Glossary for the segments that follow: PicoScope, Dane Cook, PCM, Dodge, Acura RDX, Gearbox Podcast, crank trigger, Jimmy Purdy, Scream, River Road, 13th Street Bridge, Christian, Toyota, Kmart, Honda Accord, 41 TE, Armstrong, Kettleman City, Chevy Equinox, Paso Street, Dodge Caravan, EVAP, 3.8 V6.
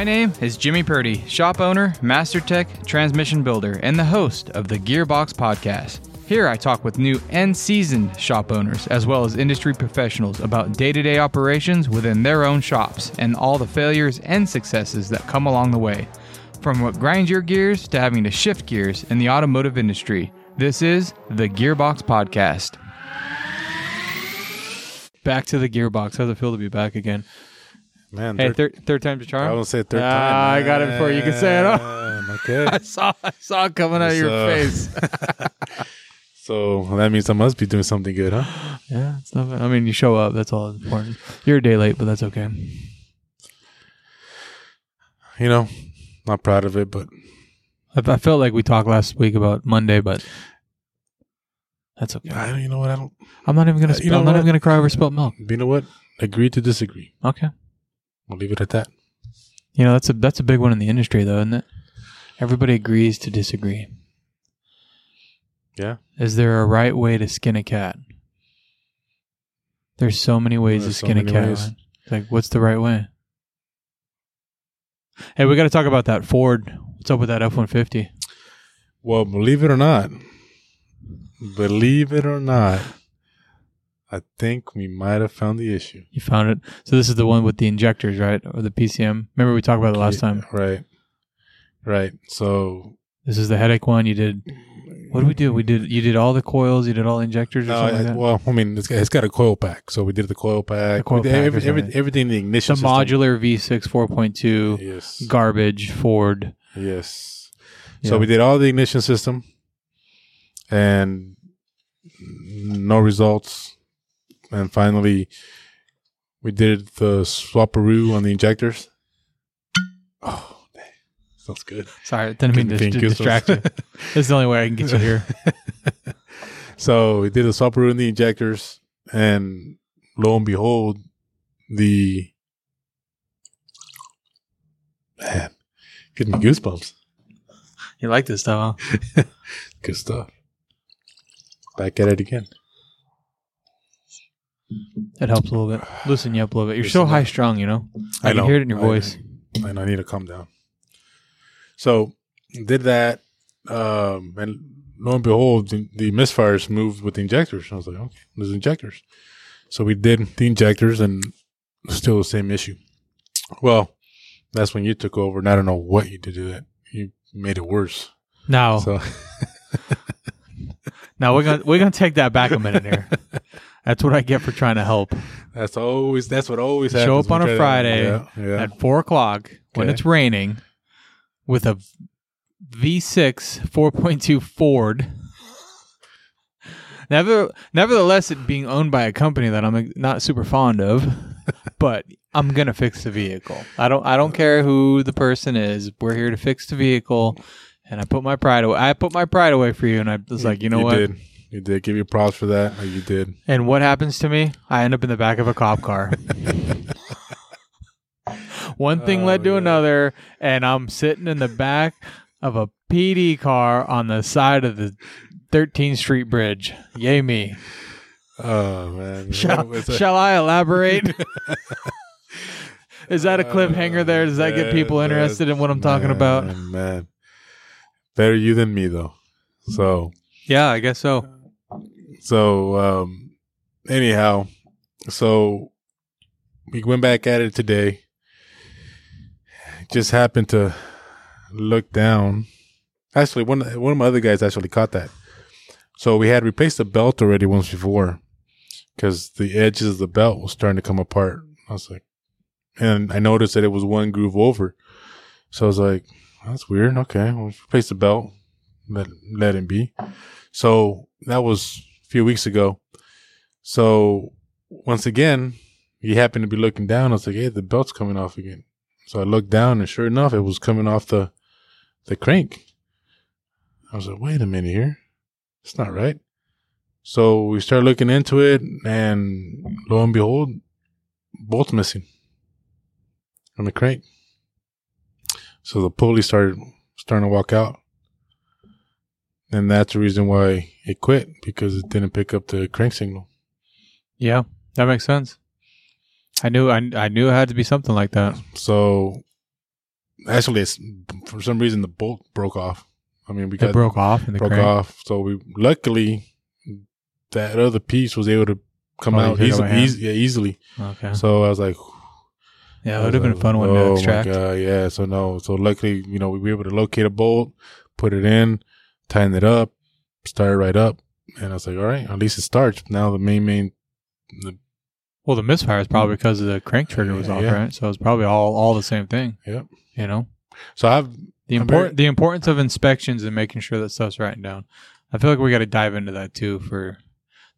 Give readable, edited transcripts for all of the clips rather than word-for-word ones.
My name is Jimmy Purdy, shop owner, master tech, transmission builder, and the host of the Gearbox Podcast. Here I talk with new and seasoned shop owners, as well as industry professionals about day-to-day operations within their own shops and all the failures and successes that come along the way. From what grinds your gears to having to shift gears in the automotive industry, this is the Gearbox Podcast. Back to the Gearbox. How's it feel to be back again? Man, hey, third time's a charm. I won't say it third time. I got it before you can say it. Okay. I saw it coming out of your face. So that means I must be doing something good, huh? Yeah, it's not bad. I mean, you show up. That's all that's important. You're a day late, but that's okay. You know, not proud of it, but I felt like we talked last week about Monday, but that's okay. You know what? I'm not even gonna. I'm not even gonna cry over spilt milk. You know what? Agree to disagree. Okay. We'll leave it at that. You know, that's a big one in the industry, though, isn't it? Everybody agrees to disagree. Yeah. Is there a right way to skin a cat? There's so many ways to skin a cat. Like, what's the right way? Hey, we got to talk about that Ford. What's up with that F-150? Well, believe it or not, I think we might have found the issue. You found it. So this is the one with the injectors, right? Or the PCM. Remember we talked about it last time. Right. So this is the headache one. You did. What did we do? You did all the coils. You did all the injectors. Or something like that? Well, I mean, it's got a coil pack. So we did the coil pack. Everything in the ignition system. The modular V6 4.2. Yes. Garbage Ford. Yes. Yeah. So we did all the ignition system, and no results. And finally, we did the swapperoo on the injectors. Oh, dang. Sounds good. Sorry, didn't mean to distract you. This is the only way I can get you here. So we did the swapperoo on the injectors, and lo and behold, getting goosebumps. You like this stuff, huh? Good stuff. Back at it again. It helps a little bit. Loosen you up a little bit. You're so high strung, you know? I know. I can hear it in your voice. I know. I need to calm down. So, did that. And lo and behold, the misfires moved with the injectors. I was like, okay, there's injectors. So, we did the injectors and still the same issue. Well, that's when you took over. And I don't know what you did to that. You made it worse. No. So. Now, we're gonna take that back a minute here. That's what I get for trying to help. That's what always happens. Show up on a Friday at 4 o'clock when it's raining with a V6 4.2 Ford. Nevertheless, it being owned by a company that I'm not super fond of, but I'm going to fix the vehicle. I don't care who the person is. We're here to fix the vehicle, and I put my pride away. For you, and I was like, you know what? Did. You did. Give you props for that. Like you did. And what happens to me? I end up in the back of a cop car. One thing led to another, and I'm sitting in the back of a PD car on the side of the 13th Street Bridge. Yay me. Oh, man. Shall I elaborate? Is that a cliffhanger there? Does that get people interested in what I'm talking about? Man. Better you than me, though. So. Yeah, I guess so. So, anyhow, so we went back at it today. Just happened to look down. Actually, one of my other guys actually caught that. So we had replaced the belt already once before because the edges of the belt was starting to come apart. I was like, and I noticed that it was one groove over. So I was like, that's weird. Okay, we'll replace the belt. Let it be. So that was a few weeks ago. So once again, he happened to be looking down. I was like, hey, the belt's coming off again. So I looked down, and sure enough, it was coming off the crank. I was like, wait a minute here. It's not right. So we started looking into it, and lo and behold, bolt's missing on the crank. So the pulley starting to walk out. And that's the reason why it quit, because it didn't pick up the crank signal. Yeah, that makes sense. I knew it had to be something like that. So Actually, it's, for some reason, the bolt broke off. I mean, it broke off in the crank. So we luckily that other piece was able to come out easily. Okay. So I was like, yeah, it would have been a fun one to extract. Oh my God, yeah. So luckily, you know, we were able to locate a bolt, put it in, tighten it up, started right up, and I was like, all right, at least it starts. Now the the misfire is probably because the crank trigger was off, right? So it's probably all the same thing. Yep. You know. So the importance of inspections and making sure that stuff's written down. I feel like we got to dive into that too for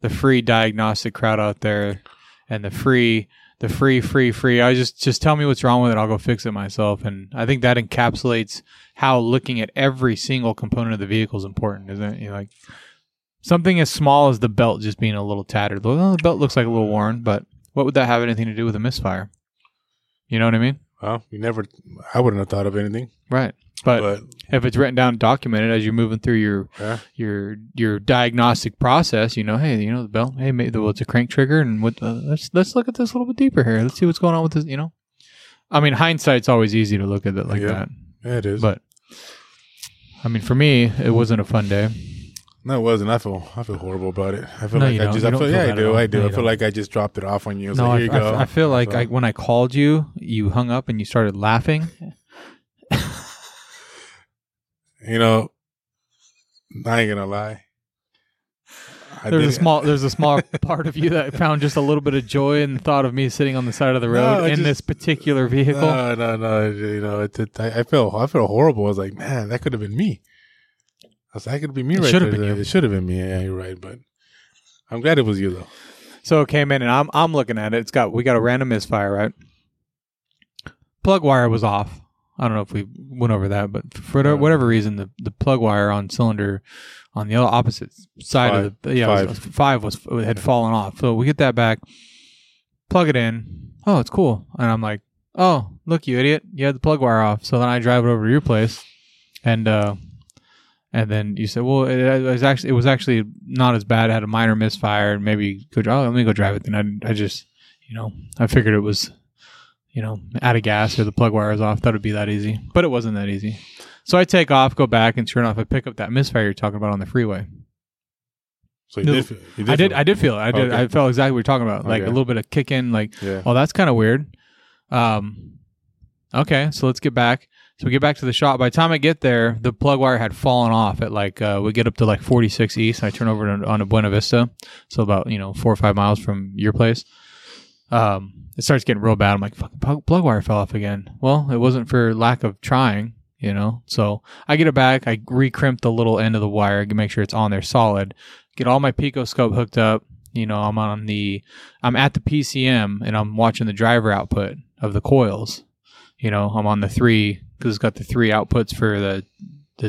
the free diagnostic crowd out there, and the free. I just tell me what's wrong with it. I'll go fix it myself. And I think that encapsulates how looking at every single component of the vehicle is important, isn't it? You know, like something as small as the belt just being a little tattered. Well, the belt looks like a little worn, but what would that have anything to do with a misfire? You know what I mean? Well, I wouldn't have thought of anything. Right. But if it's written down, documented as you're moving through your diagnostic process, you know, hey, you know the belt. Hey, maybe it's a crank trigger, and let's look at this a little bit deeper here. Let's see what's going on with this. You know, I mean, hindsight's always easy to look at it like that. Yeah, it is. But I mean, for me, it wasn't a fun day. No, it wasn't. I feel horrible about it. I feel no, like I don't. Just. I feel, feel yeah, I do. I do. No, I feel don't. Like I just dropped it off on you. No, here you go. I feel like when I called you, you hung up and you started laughing. You know, I ain't gonna lie. There's a small part of you that found just a little bit of joy in the thought of me sitting on the side of the road this particular vehicle. No. You know, I feel horrible. I was like, man, that could have been me. I was like, that could be me right there. It should have been me. Yeah, you're right. But I'm glad it was you though. So it came in, and I'm looking at it. We got a random misfire, right? Plug wire was off. I don't know if we went over that, but for whatever reason, the plug wire on cylinder on the opposite side of the five had fallen off. So we get that back, plug it in. Oh, it's cool. And I'm like, oh, look, you idiot. You had the plug wire off. So then I drive it over to your place. And then you said, well, it was actually not as bad. It had a minor misfire. And maybe let me go drive it. And I just, you know, I figured it was... you know, out of gas or the plug wire is off. Thought it'd be that easy, but it wasn't that easy. So I take off, go back, and sure enough, I pick up that misfire you're talking about on the freeway. So you did. I did feel it. I did. Okay. I felt exactly what you're talking about. Like a little bit of kick in. Like, oh, that's kind of weird. Okay, so let's get back. So we get back to the shop. By the time I get there, the plug wire had fallen off at we get up to 46 East. I turn over onto Buena Vista, so about 4 or 5 miles from your place. It starts getting real bad. I'm like, fucking plug wire fell off again. Well, it wasn't for lack of trying, you know? So I get it back. I recrimp the little end of the wire to make sure it's on there solid. Get all my PicoScope hooked up. You know, I'm at the PCM and I'm watching the driver output of the coils. You know, I'm on the 3 because it's got the 3 outputs for the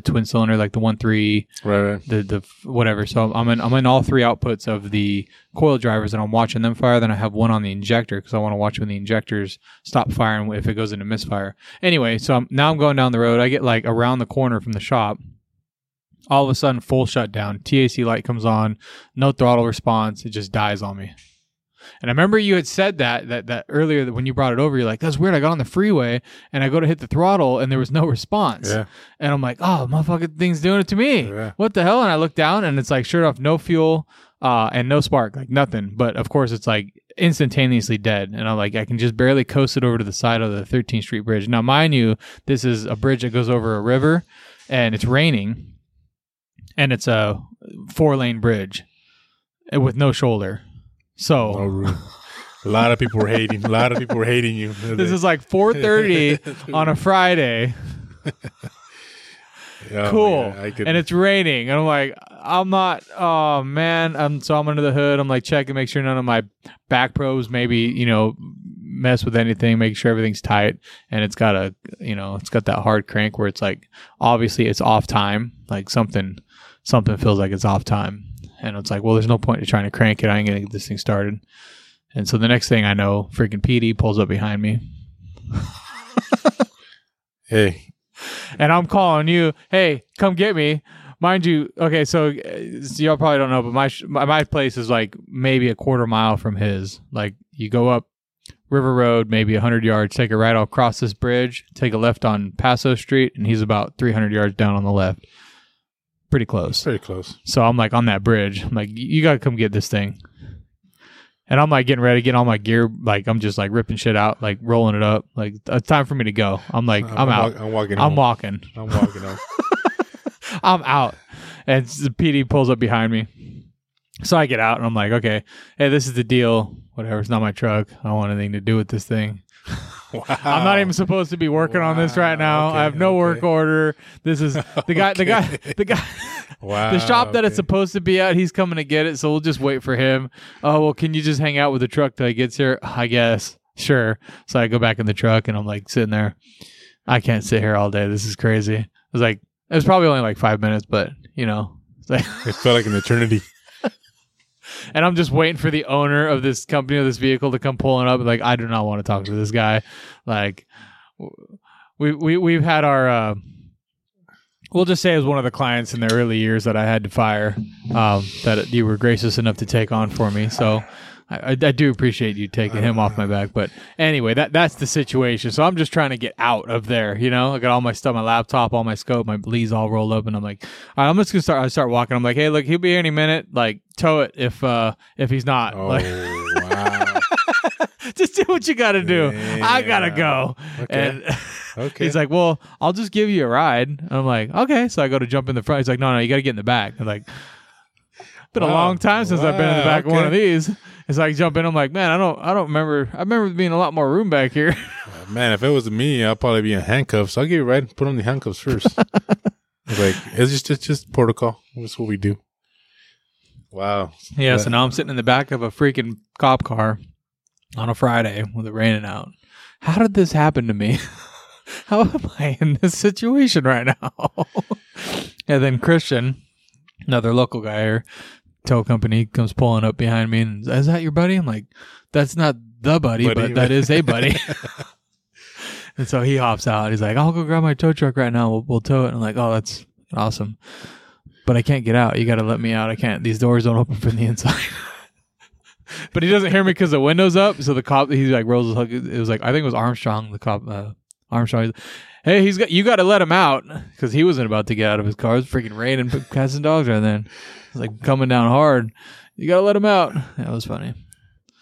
twin cylinder, like the 1.3, right. the whatever. So I'm in all 3 outputs of the coil drivers, and I'm watching them fire. Then I have one on the injector because I want to watch when the injectors stop firing if it goes into misfire. Anyway, so I'm going down the road. I get around the corner from the shop. All of a sudden, full shutdown. TAC light comes on. No throttle response. It just dies on me. And I remember you had said that earlier when you brought it over, you're like, that's weird. I got on the freeway and I go to hit the throttle and there was no response. Yeah. And I'm like, oh, motherfucking thing's doing it to me. Yeah. What the hell? And I look down and it's like, sure enough, no fuel and no spark, like nothing. But of course, it's like instantaneously dead. And I'm like, I can just barely coast it over to the side of the 13th Street Bridge. Now, mind you, this is a bridge that goes over a river and it's raining and it's a 4-lane bridge with no shoulder. So a lot of people were hating. A lot of people were hating you. This is 4:30 on a Friday. Yeah, cool. Man, and it's raining. And I'm like, I'm not, oh man. So I'm under the hood. I'm like checking, make sure none of my back probes mess with anything, make sure everything's tight. And it's got it's got that hard crank where it's like, obviously it's off time. Like something feels like it's off time. And it's like, well, there's no point in trying to crank it. I ain't going to get this thing started. And so the next thing I know, freaking PD pulls up behind me. Hey. And I'm calling you, hey, come get me. Mind you, okay, so y'all probably don't know, but my place is maybe a quarter mile from his. Like you go up River Road, maybe 100 yards, take a right across this bridge, take a left on Paso Street, and he's about 300 yards down on the left. Pretty close. Pretty close. So I'm like on that bridge. I'm like, you got to come get this thing. And I'm like getting ready, getting all my gear. Like I'm just like ripping shit out, like rolling it up. Like it's time for me to go. I'm like, I'm out. I'm walking home. I'm out. And the PD pulls up behind me. So I get out and I'm like, okay, hey, this is the deal. Whatever. It's not my truck. I don't want anything to do with this thing. Wow. I'm not even supposed to be working on this right now. Okay. I have no work order. This is the guy, the guy, wow. The shop that it's supposed to be at, he's coming to get it. So we'll just wait for him. Oh, well, can you just hang out with the truck till he gets here? I guess. Sure. So I go back in the truck and I'm like sitting there. I can't sit here all day. This is crazy. I was like, it was probably only like 5 minutes, but you know, it's like it felt like an eternity. And I'm just waiting for the owner of this company, of this vehicle, to come pulling up. Like, I do not want to talk to this guy. Like, we've had our, we'll just say it was one of the clients in the early years that I had to fire, that you were gracious enough to take on for me. So I do appreciate you taking him off my back. But anyway, that's the situation. So I'm just trying to get out of there. You know, I got all my stuff, my laptop, all my scope, my leads all rolled up. And I'm like, all right, I'm just going to start. I start walking. I'm like, hey, look, he'll be here any minute. Like, tow it if he's not. Oh, like, wow. Just do what you got to do. Yeah. I got to go. Okay. And he's like, well, I'll just give you a ride. And I'm like, okay. So I go to jump in the front. He's like, no, you got to get in the back. I'm like, been a long time since I've been in the back of one of these. It's like jump in. I'm like, man, I don't remember. I remember being a lot more room back here. Man, if it was me, I'd probably be in handcuffs. I'll get you right and put on the handcuffs first. It's like it's just protocol. That's what we do. Wow. Yeah. So now I'm sitting in the back of a freaking cop car on a Friday with it raining out. How did this happen to me? How am I in this situation right now? And then Christian, another local guy here, tow company, comes pulling up behind me and, is that your buddy? I'm like, that's not the buddy. But that is a buddy. And so he hops out. He's like, I'll go grab my tow truck right now. We'll tow it. And I'm like, oh, that's awesome. But I can't get out. You got to let me out. I can't. These doors don't open from the inside. But he doesn't hear me because the window's up. So the cop, he's like, rolls his hook. It was like, I think it was Armstrong, the cop, Armstrong. Hey, you got to let him out, because he wasn't about to get out of his car. It was freaking raining, cats and dogs right then. It's like coming down hard. You got to let him out. That was funny.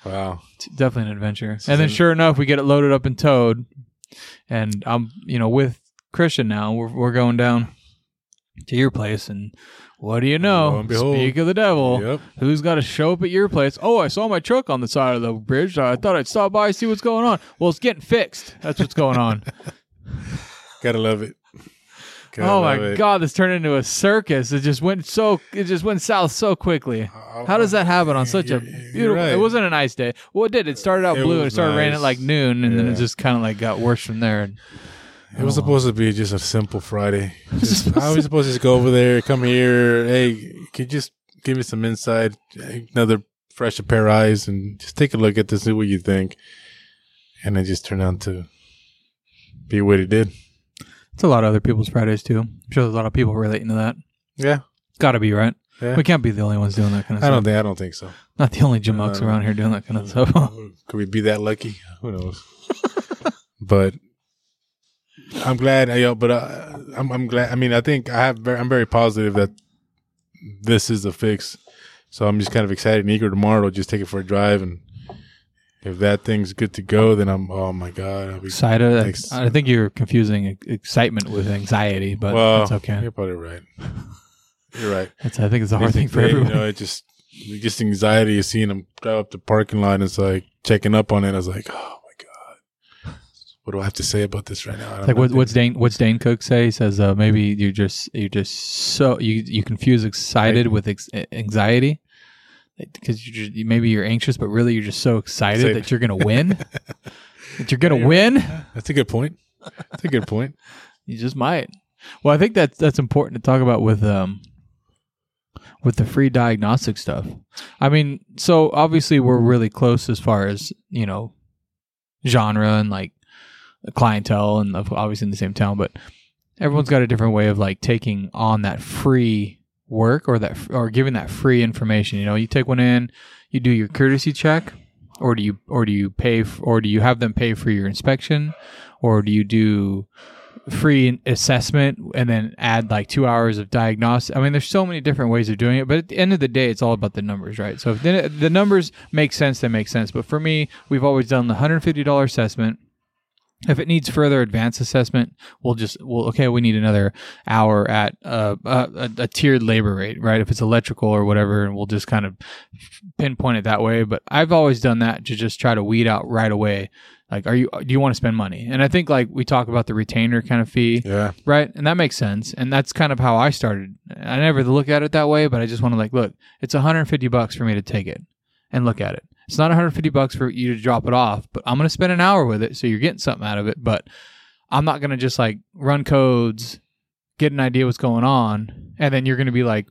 Wow. It's definitely an adventure. And then sure enough, we get it loaded up and towed. And I'm, you know, with Christian now, we're going down to your place. And what do you know? Speak of the devil. Yep. Who's got to show up at your place? Oh, I saw my truck on the side of the bridge. I thought I'd stop by and see what's going on. Well, it's getting fixed. That's what's going on. Gotta love it. Oh my God, this turned into a circus. It just went south so quickly. How does that happen on such a beautiful... Right. It wasn't a nice day. Well, it did. It started out blue and it started raining at like noon, and then it just kind of like got worse from there. And, it was supposed to be just a simple Friday. I was supposed to just go over there, come here. Hey, can you just give me some insight, another fresh pair of eyes, and just take a look at this, see what you think. And it just turned out to be what it did. It's a lot of other people's Fridays, too. I'm sure there's a lot of people relating to that. Yeah. Got to be, right? Yeah. We can't be the only ones doing that kind of stuff. I don't think so. Not the only Jamucks around here doing that kind of stuff. Could we be that lucky? Who knows? But I'm glad. I'm glad. I mean, I think I'm very positive that this is the fix. So I'm just kind of excited and eager tomorrow to just take it for a drive. And if that thing's good to go, then I'm, oh my God. I'll be excited. I think you're confusing excitement with anxiety, but that's okay. You're probably right. You're right. I think it's a hard thing for everyone. You know, it just anxiety of seeing them drive up the parking lot and it's like checking up on it. I was like, oh my God. What do I have to say about this right now? Like what's Dane Cook say? He says, maybe you're just so, you confuse excited with anxiety. Because maybe you're anxious, but really you're just so excited that you're going to win. That's a good point. You just might. Well, I think that's important to talk about with the free diagnostic stuff. I mean, so obviously we're really close as far as, you know, genre and like clientele, and obviously in the same town. But everyone's got a different way of like taking on that free work or giving that free information. You know, you take one in, you do your courtesy check, or do you have them pay for your inspection, or do you do free assessment and then add like 2 hours of diagnostic? I mean, there's so many different ways of doing it, but at the end of the day, it's all about the numbers, right? So if the numbers make sense, they make sense. But for me, we've always done the $150 assessment. If it needs further advanced assessment, we need another hour at a tiered labor rate, right? If it's electrical or whatever, and we'll just kind of pinpoint it that way. But I've always done that to just try to weed out right away. Like, do you want to spend money? And I think, like, we talk about the retainer kind of fee, yeah, right? And that makes sense. And that's kind of how I started. I never look at it that way, but I just want to, like, look, it's $150 for me to take it and look at it. It's not $150 for you to drop it off, but I'm going to spend an hour with it, so you're getting something out of it. But I'm not going to just, like, run codes, get an idea what's going on, and then you're going to be like,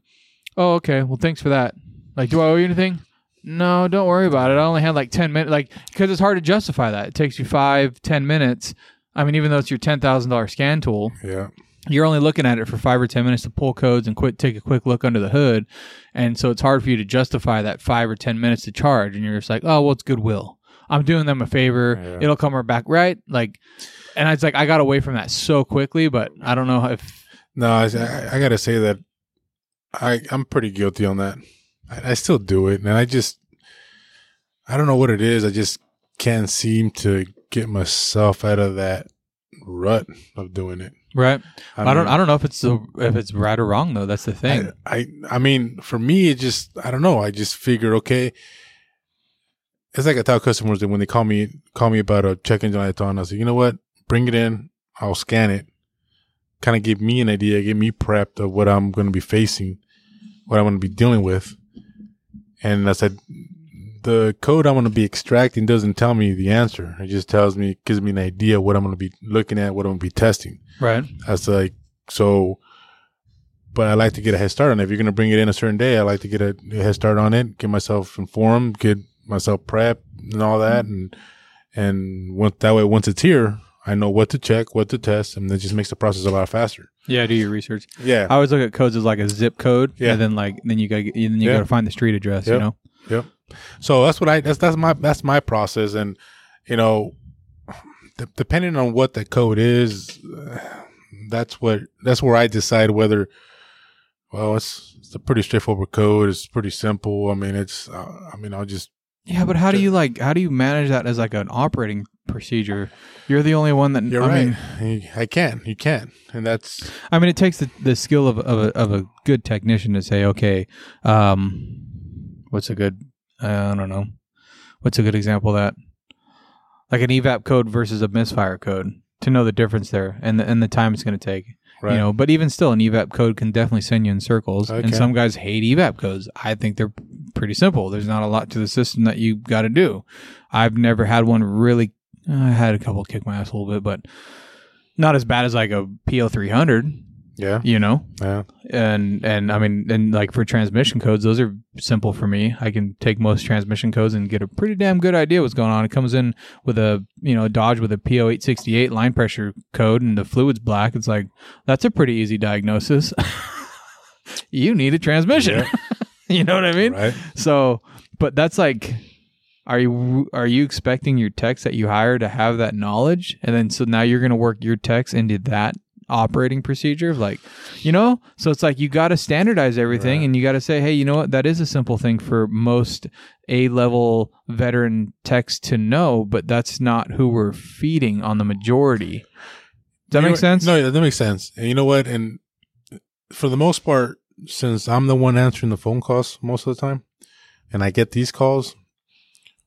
oh, okay, well, thanks for that. Like, do I owe you anything? No, don't worry about it. I only had like 10 minutes, like, because it's hard to justify that. It takes you 5-10 minutes. I mean, even though it's your $10,000 scan tool, yeah, you're only looking at it for 5 or 10 minutes to pull codes and take a quick look under the hood. And so it's hard for you to justify that 5 or 10 minutes to charge. And you're just like, oh, well, it's goodwill. I'm doing them a favor. Yeah. It'll come right back, right? Like, and it's like, I got away from that so quickly, but I don't know if. No, I got to say that I'm pretty guilty on that. I still do it, and I don't know what it is. I just can't seem to get myself out of that rut of doing it. Right. I don't know if it's right or wrong though. That's the thing. I mean, for me, it just, I don't know. I just figure, okay, it's like I tell customers that when they call me about a check engine light on, I say, you know what, bring it in. I'll scan it. Kind of give me an idea, get me prepped of what I'm going to be facing, what I'm going to be dealing with. And I said, the code I'm going to be extracting doesn't tell me the answer. It just gives me an idea what I'm going to be looking at, what I'm going to be testing. Right. I was like, but I like to get a head start on it. If you're going to bring it in a certain day, I like to get a head start on it, get myself informed, get myself prepped and all that. And that way, once it's here, I know what to check, what to test, and that just makes the process a lot faster. Yeah, do your research. Yeah, I always look at codes as like a zip code, yeah, and then you gotta find the street address. Yep. You know. Yep. So that's my process, and you know, depending on what the code is, that's where I decide whether. Well, it's a pretty straightforward code. It's pretty simple. I mean, it's. I'll just. Yeah, but how do you manage that as like an operating procedure? You're the only one that you can't, and that's. I mean, it takes the skill of a good technician to say, okay, what's a good example of that, like an EVAP code versus a misfire code, to know the difference there and the time it's going to take. Right. You know, but even still, an EVAP code can definitely send you in circles. Okay. And some guys hate EVAP codes. I think they're pretty simple. There's not a lot to the system that you got to do. I've never had one really. I had a couple kick my ass a little bit, but not as bad as like a PO300. Yeah, you know. Yeah. And I mean, and like for transmission codes, those are simple for me. I can take most transmission codes and get a pretty damn good idea what's going on. It comes in with a Dodge with a PO868 line pressure code and the fluid's black. It's like, that's a pretty easy diagnosis. You need a transmission. Yeah. You know what I mean? Right. So, but that's like, are you expecting your techs that you hire to have that knowledge? And then so now you're going to work your techs into that operating procedure, like, you know, so it's like you got to standardize everything, right. And you got to say, hey, you know what, that is a simple thing for most A-level veteran techs to know, but that's not who we're feeding on the majority. Does that make sense? No, that makes sense. And you know what? And for the most part, since I'm the one answering the phone calls most of the time, and I get these calls,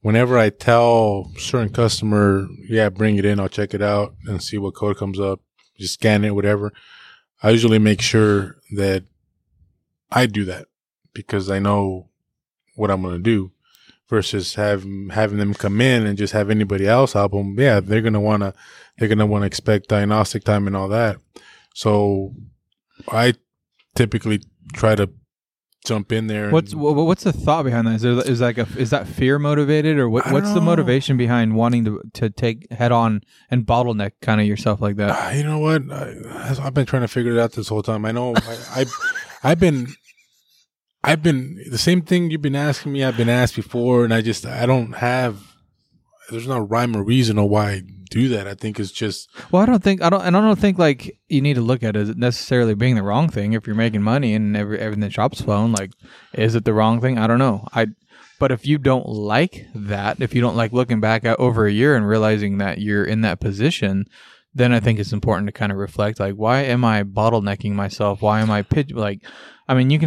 whenever I tell certain customer, yeah, bring it in, I'll check it out and see what code comes up, just scan it, whatever. I usually make sure that I do that because I know what I'm going to do versus having them come in and just have anybody else help them. Yeah, they're going to want to expect diagnostic time and all that. So I typically try to jump in there. What's the thought behind that? Is that fear motivated, or what's the motivation behind wanting to take head on and bottleneck kind of yourself like that? You know what? I've been trying to figure it out this whole time. I know I've been the same thing you've been asking me. I've been asked before, and I don't have there's no rhyme or reason on why I do that. I think it's just. Well, I don't think like you need to look at it as it necessarily being the wrong thing. If you're making money and everything the shop's flowing, like, is it the wrong thing? I don't know. But if you don't like that, if you don't like looking back at over a year and realizing that you're in that position, then I think it's important to kind of reflect, like, why am I bottlenecking myself? Why am I you can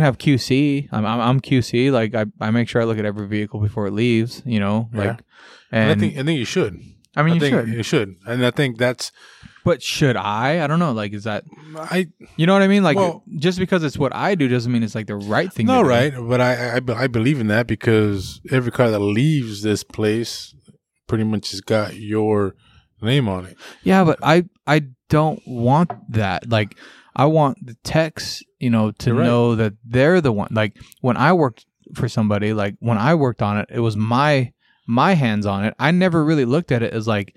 have QC. I'm QC. Like, I make sure I look at every vehicle before it leaves, you know? Like, yeah. And I think you should. I mean, you should. And I think that's. But should I? I don't know. Like, is that. You know what I mean? Like, well, just because it's what I do doesn't mean it's like the right thing to do. No, right. But I believe in that, because every car that leaves this place pretty much has got your name on it. Yeah, but I don't want that. Like, I want the techs, you know, to know that they're the one. Like, when I worked for somebody, like, when I worked on it, it was my hands on it. I never really looked at it as like,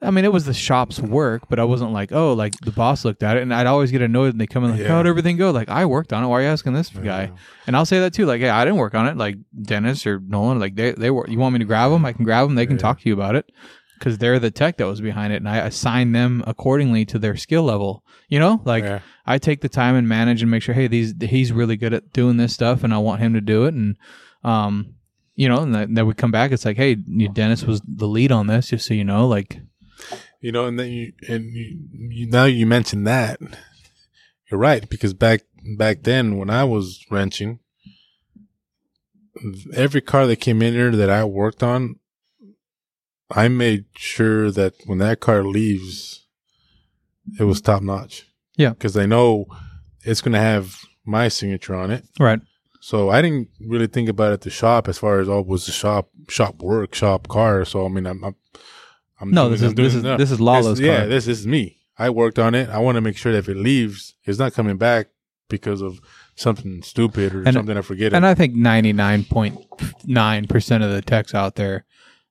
I mean, it was the shop's work, but I wasn't like, oh, like the boss looked at it, and I'd always get annoyed when they come in like, how'd everything go? Like, I worked on it. Why are you asking this guy? And I'll say that too. Like, hey, I didn't work on it. Like Dennis or Nolan, like they were. You want me to grab them? I can grab them. They can talk to you about it, because they're the tech that was behind it, and I assign them accordingly to their skill level, you know? Like, I take the time and manage and make sure, hey, he's really good at doing this stuff, and I want him to do it. And, you know, and then we come back, it's like, hey, Dennis was the lead on this, just so you know, like. You know, and then you now you mention that, you're right, because back then when I was wrenching, every car that came in here that I worked on, I made sure that when that car leaves, it was top notch. Yeah. Because I know it's going to have my signature on it. Right. So I didn't really think about it, the shop, as far as was the shop work, shop car. So, I mean, I'm no, this is Lalo's car. Yeah, this is me. I worked on it. I want to make sure that if it leaves, it's not coming back because of something stupid or something I forget. And I think 99.9% of the techs out there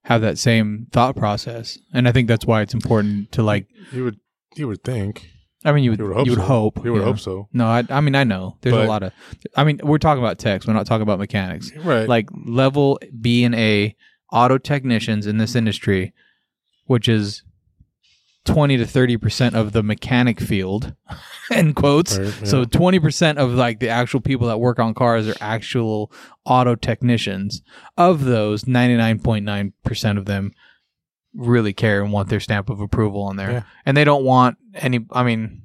have that same thought process, and I think that's why it's important to, like, you would think. I mean, you would hope. You would hope so. No, I mean, I know there's a lot of. I mean, we're talking about techs. We're not talking about mechanics. Right. Like level B and A auto technicians in this industry, which is 20 to 30% of the mechanic field, in quotes. Right, yeah. So 20% of like the actual people that work on cars are actual auto technicians. Of those, 99.9% of them really care and want their stamp of approval on there. Yeah. And they don't want any, I mean,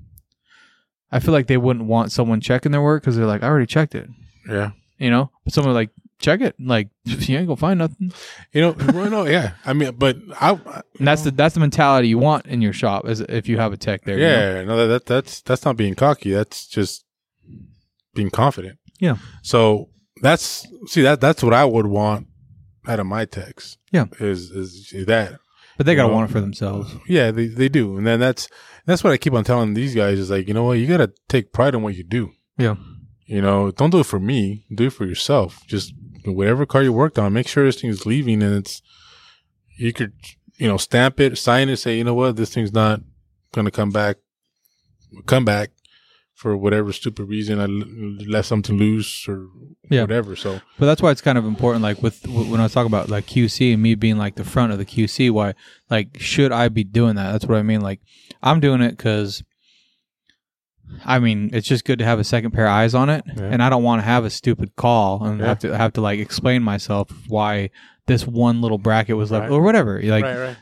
I feel like they wouldn't want someone checking their work because they're like, I already checked it. Yeah. You know, but someone like, check it, like you ain't gonna find nothing, you know. Well, no, yeah, I mean, but that's the mentality you want in your shop, is if you have a tech there. Yeah, you know? No, that's not being cocky. That's just being confident. Yeah. So that's what I would want out of my techs. Yeah. Is that? But they gotta want it for themselves. Yeah, they do, and then that's what I keep on telling these guys is like, you know what, you gotta take pride in what you do. Yeah. You know, don't do it for me. Do it for yourself. Just whatever car you worked on, make sure this thing is leaving, and you could, you know, stamp it, sign it, say, you know what, this thing's not going to come back for whatever stupid reason. I left something loose or whatever. So, but that's why it's kind of important. Like when I was talking about like QC and me being like the front of the QC, why, like, should I be doing that? That's what I mean. Like, I'm doing it because, I mean, it's just good to have a second pair of eyes on it, and I don't want to have a stupid call and have to like explain myself why this one little bracket was left or whatever.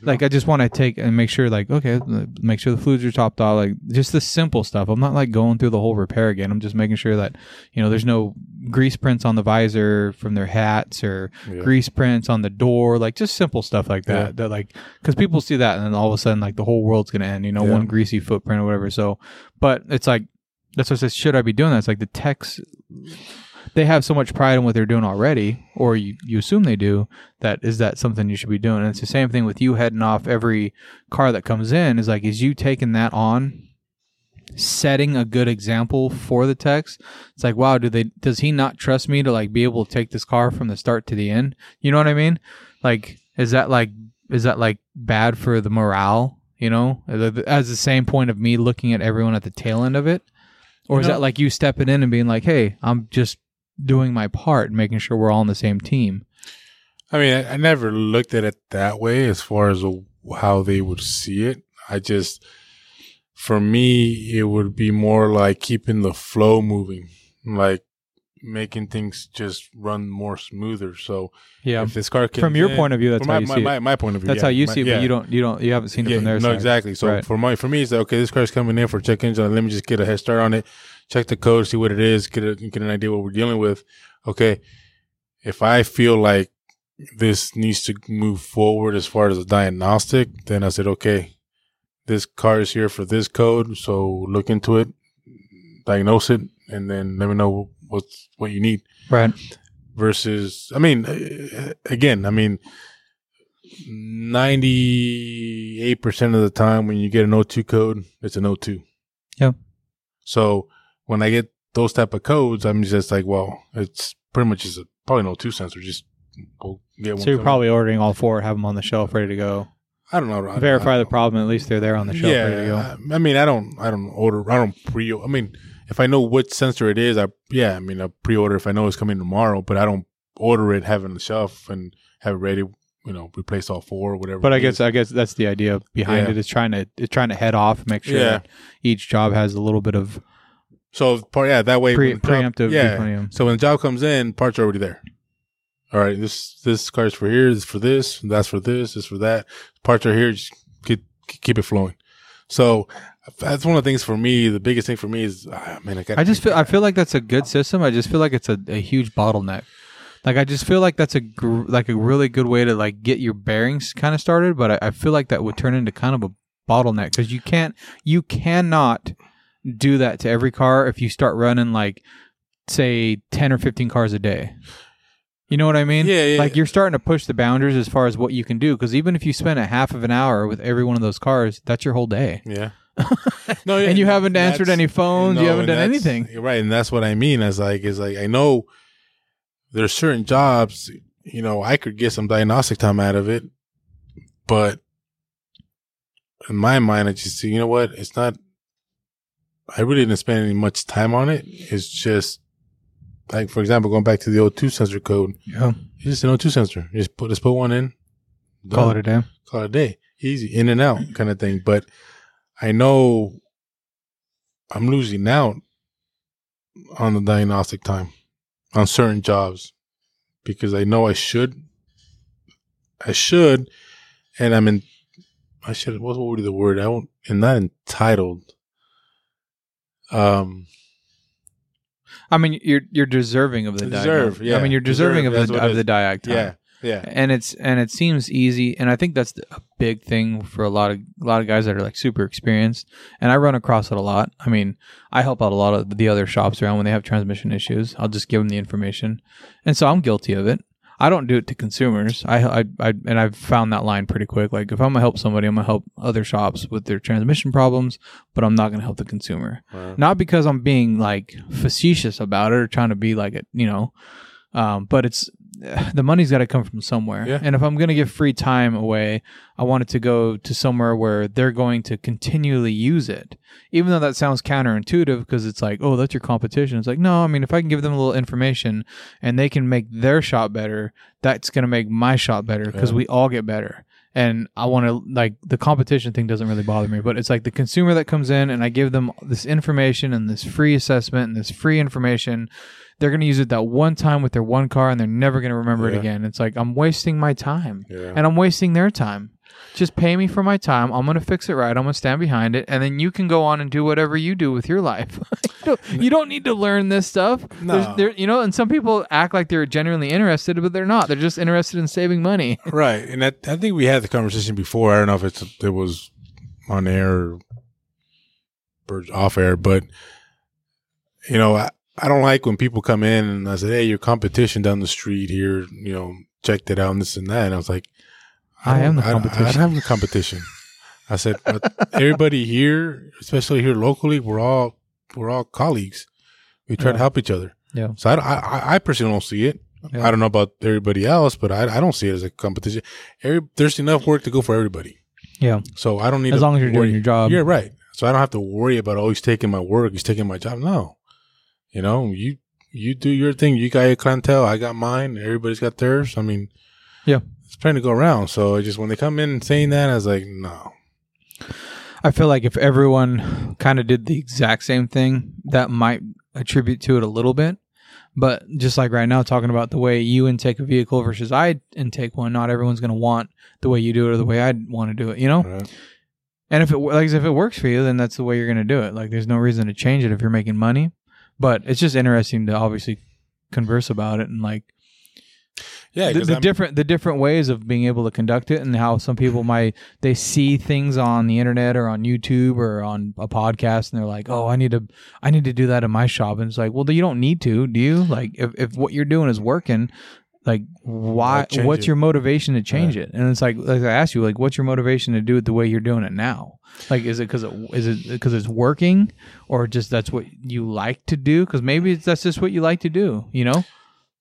Like, I just want to take and make sure, like, okay, make sure the fluids are topped off, like just the simple stuff. I'm not like going through the whole repair again. I'm just making sure that, you know, there's no grease prints on the visor from their hats or grease prints on the door, like just simple stuff like that. Yeah. That, like, because people see that and then all of a sudden like the whole world's gonna end, you know, one greasy footprint or whatever. So, but it's like, that's what I said, should I be doing that? It's like the techs, they have so much pride in what they're doing already, or you assume they do, that is that something you should be doing. And it's the same thing with you heading off every car that comes in, is like, is you taking that on, setting a good example for the techs? It's like, wow, does he not trust me to like be able to take this car from the start to the end? You know what I mean? Like, is that like bad for the morale? You know, as the same point of me looking at everyone at the tail end of it, or is that like you stepping in and being like, hey, I'm just doing my part and making sure we're all on the same team? I mean, I never looked at it that way as far as how they would see it. I just, for me, it would be more like keeping the flow moving, like making things just run more smoother. So yeah, if this car can, from your point of view, that's how you see it. My point of view, that's how you see it. But you haven't seen it from their side. No, exactly. So for me, it's like, okay, this car's coming in for check engine. Let me just get a head start on it, check the code, see what it is, get an idea what we're dealing with. Okay, if I feel like this needs to move forward as far as a diagnostic, then I said, okay, this car is here for this code, so look into it, diagnose it, and then let me know what you need. Right. Versus, I mean, again, 98% of the time when you get an O2 code, it's an O2. Yeah. So when I get those type of codes, I'm just like, well, it's pretty much just probably an O2 sensor, just go get one. So you're probably ordering all four, have them on the shelf ready to go. I don't know. Verify the problem. At least they're there on the shelf ready to go. I mean, I mean, if I know what sensor it is, I pre-order if I know it's coming tomorrow, but I don't order it, have it on the shelf and have it ready, replace all four or whatever. But I guess that's the idea behind it. It's trying to head off, make sure that each job has a little bit of that way preemptive. So when the job comes in, parts are already there. All right, this car's for here, this for this, that's for this, this for that. Parts are here, just keep it flowing. So that's one of the things for me. The biggest thing for me is, I feel like that's a good system. I just feel like it's a huge bottleneck. Like I just feel like that's a really good way to like get your bearings kind of started. But I feel like that would turn into kind of a bottleneck because you cannot do that to every car if you start running like say 10 or 15 cars a day. You know what I mean? Yeah. Like you're starting to push the boundaries as far as what you can do. Because even if you spend a half of an hour with every one of those cars, that's your whole day. Yeah. No, yeah, and you haven't answered any phones. No, you haven't done anything. Right. And that's what I mean. It's like I know there's certain jobs, I could get some diagnostic time out of it. But in my mind, I just see, it's not, I really didn't spend any much time on it. It's just, like, for example, going back to the O2 sensor code. Yeah. It's just an O2 sensor. You just put one in. Done. Call it a day. Easy. In and out kind of thing. But I know I'm losing out on the diagnostic time on certain jobs because I know I should. And I'm in, I should, what would be the word? I'm not entitled. I mean, you're deserving of the diag. Yeah. I mean, you're deserving of the diag time. Yeah, yeah. And it seems easy, and I think that's a big thing for a lot of guys that are like super experienced. And I run across it a lot. I mean, I help out a lot of the other shops around when they have transmission issues. I'll just give them the information, and so I'm guilty of it. I don't do it to consumers. And I've found that line pretty quick. Like if I'm gonna help somebody, I'm gonna help other shops with their transmission problems, but I'm not gonna help the consumer. Right. Not because I'm being like facetious about it or trying to be like it, but it's the money's got to come from somewhere. Yeah. And if I'm gonna give free time away, I want it to go to somewhere where they're going to continually use it. Even though that sounds counterintuitive because it's like, oh, that's your competition. It's like, no, I mean, if I can give them a little information and they can make their shop better, that's going to make my shop better because we all get better. And I want to, like, the competition thing doesn't really bother me, but it's like the consumer that comes in and I give them this information and this free assessment and this free information, they're going to use it that one time with their one car and they're never going to remember it again. It's like, I'm wasting my time and I'm wasting their time. Just pay me for my time. I'm going to fix it right. I'm going to stand behind it. And then you can go on and do whatever you do with your life. you don't need to learn this stuff. No. And some people act like they're genuinely interested, but they're not. They're just interested in saving money. Right. And I think we had the conversation before. I don't know if it was on air or off air, but, I don't like when people come in and I say, hey, your competition down the street here, checked it out and this and that. And I was like, I am the competition. I don't have the competition. I said, but everybody here, especially here locally, we're all colleagues. We try to help each other. Yeah. So I personally don't see it. Yeah. I don't know about everybody else, but I don't see it as a competition. There's enough work to go for everybody. Yeah. So I don't need as long as you're doing your job. Yeah, right. So I don't have to worry about he's taking my work. He's taking my job. No. You do your thing. You got your clientele. I got mine. Everybody's got theirs. Yeah. It's trying to go around. So I just, when they come in saying that, I was like, no. I feel like if everyone kind of did the exact same thing, that might attribute to it a little bit. But just like right now, talking about the way you intake a vehicle versus I intake one, not everyone's going to want the way you do it or the way I'd want to do it, you know? Right. And if it, like, if it works for you, then that's the way you're going to do it. Like, there's no reason to change it if you're making money. But it's just interesting to obviously converse about it and like, yeah, the different ways of being able to conduct it, and how some people might, they see things on the internet or on YouTube or on a podcast, and they're like, oh, I need to do that in my shop. And it's like, well, you don't need to, do you? Like, if what you're doing is working, like, why? What's your motivation to change it? And it's like I asked you, like, what's your motivation to do it the way you're doing it now? Like, is it because it's working, or just that's what you like to do? Because maybe that's just what you like to do, you know?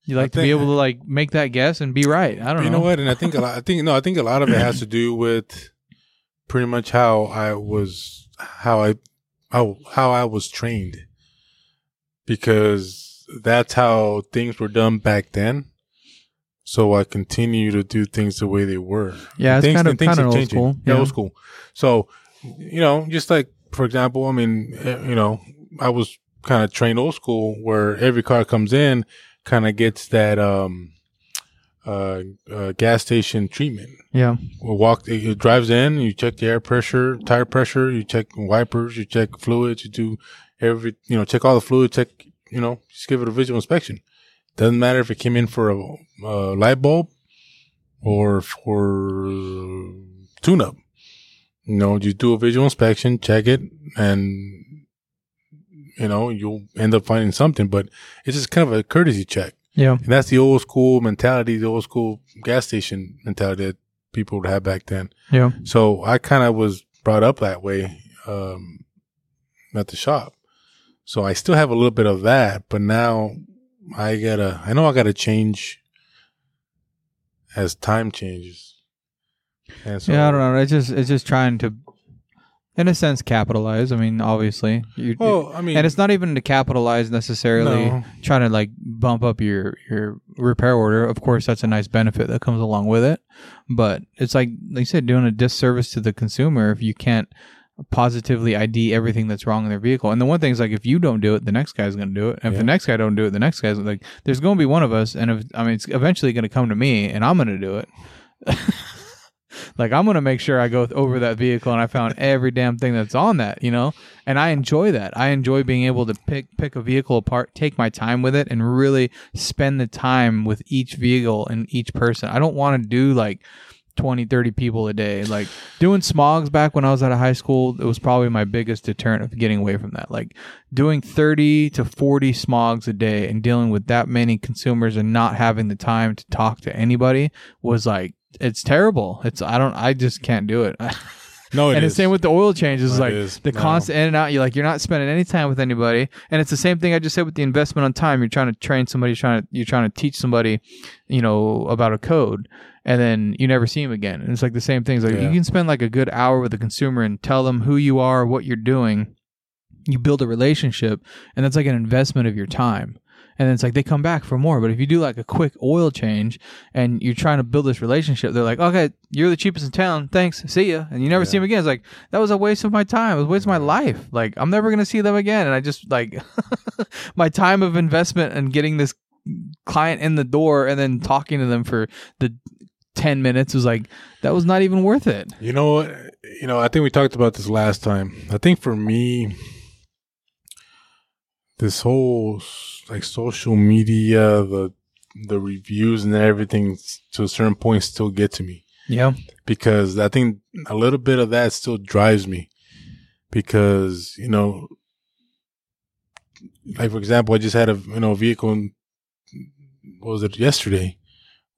You like to be able to like make that guess and be right. I don't know. You know what? And I think a lot of it has to do with pretty much how I was trained, because that's how things were done back then. So I continue to do things the way they were. Yeah, it's kind of old school. Yeah, old school. So, you know, just like, for example, I mean, you know, I was kind of trained old school where every car comes in kind of gets that gas station treatment. Yeah. It drives in, you check the air pressure, tire pressure, you check wipers, you check fluids, you do every, you know, check all the fluid, check, you know, just give it a visual inspection. Doesn't matter if it came in for a light bulb or for tune-up. You know, you do a visual inspection, check it, and you know, you'll end up finding something, but it's just kind of a courtesy check. Yeah. And that's the old school mentality, the old school gas station mentality that people would have back then. Yeah. So I kind of was brought up that way at the shop. So I still have a little bit of that, but now I know I gotta change as time changes. And so, yeah, I don't know. It's just trying to, in a sense, capitalize. I mean, obviously. And it's not even to capitalize necessarily. No. Trying to like bump up your repair order. Of course, that's a nice benefit that comes along with it. But it's like you said, doing a disservice to the consumer if you can't positively ID everything that's wrong in their vehicle. And the one thing is, like, if you don't do it, the next guy's going to do it. And if the next guy don't do it, the next guy's like, there's going to be one of us. And it's eventually going to come to me, and I'm going to do it. Like, I'm going to make sure I go over that vehicle and I found every damn thing that's on that, you know? And I enjoy that. I enjoy being able to pick a vehicle apart, take my time with it, and really spend the time with each vehicle and each person. I don't want to do, like, 20, 30 people a day. Like, doing smogs back when I was out of high school, it was probably my biggest deterrent of getting away from that. Like, doing 30 to 40 smogs a day and dealing with that many consumers and not having the time to talk to anybody was, like, it's terrible. I just can't do it. No, it is. And the same with the oil changes. Like, the constant in and out, you're not spending any time with anybody. And it's the same thing I just said with the investment on time. You're trying to train somebody, you're trying to teach somebody, you know, about a code, and then you never see them again. And it's like the same things. Like, you can spend like a good hour with a consumer and tell them who you are, what you're doing. You build a relationship, and that's like an investment of your time. And then it's like they come back for more. But if you do like a quick oil change and you're trying to build this relationship, they're like, okay, you're the cheapest in town. Thanks. See ya. And you never see them again. It's like, that was a waste of my time. It was a waste of my life. Like, I'm never going to see them again. And I just like my time of investment and getting this client in the door and then talking to them for the 10 minutes was like, that was not even worth it. You know, I think we talked about this last time. I think for me, this whole like social media, the reviews and everything to a certain point still get to me. Yeah. Because I think a little bit of that still drives me because, you know, like for example, I just had a vehicle yesterday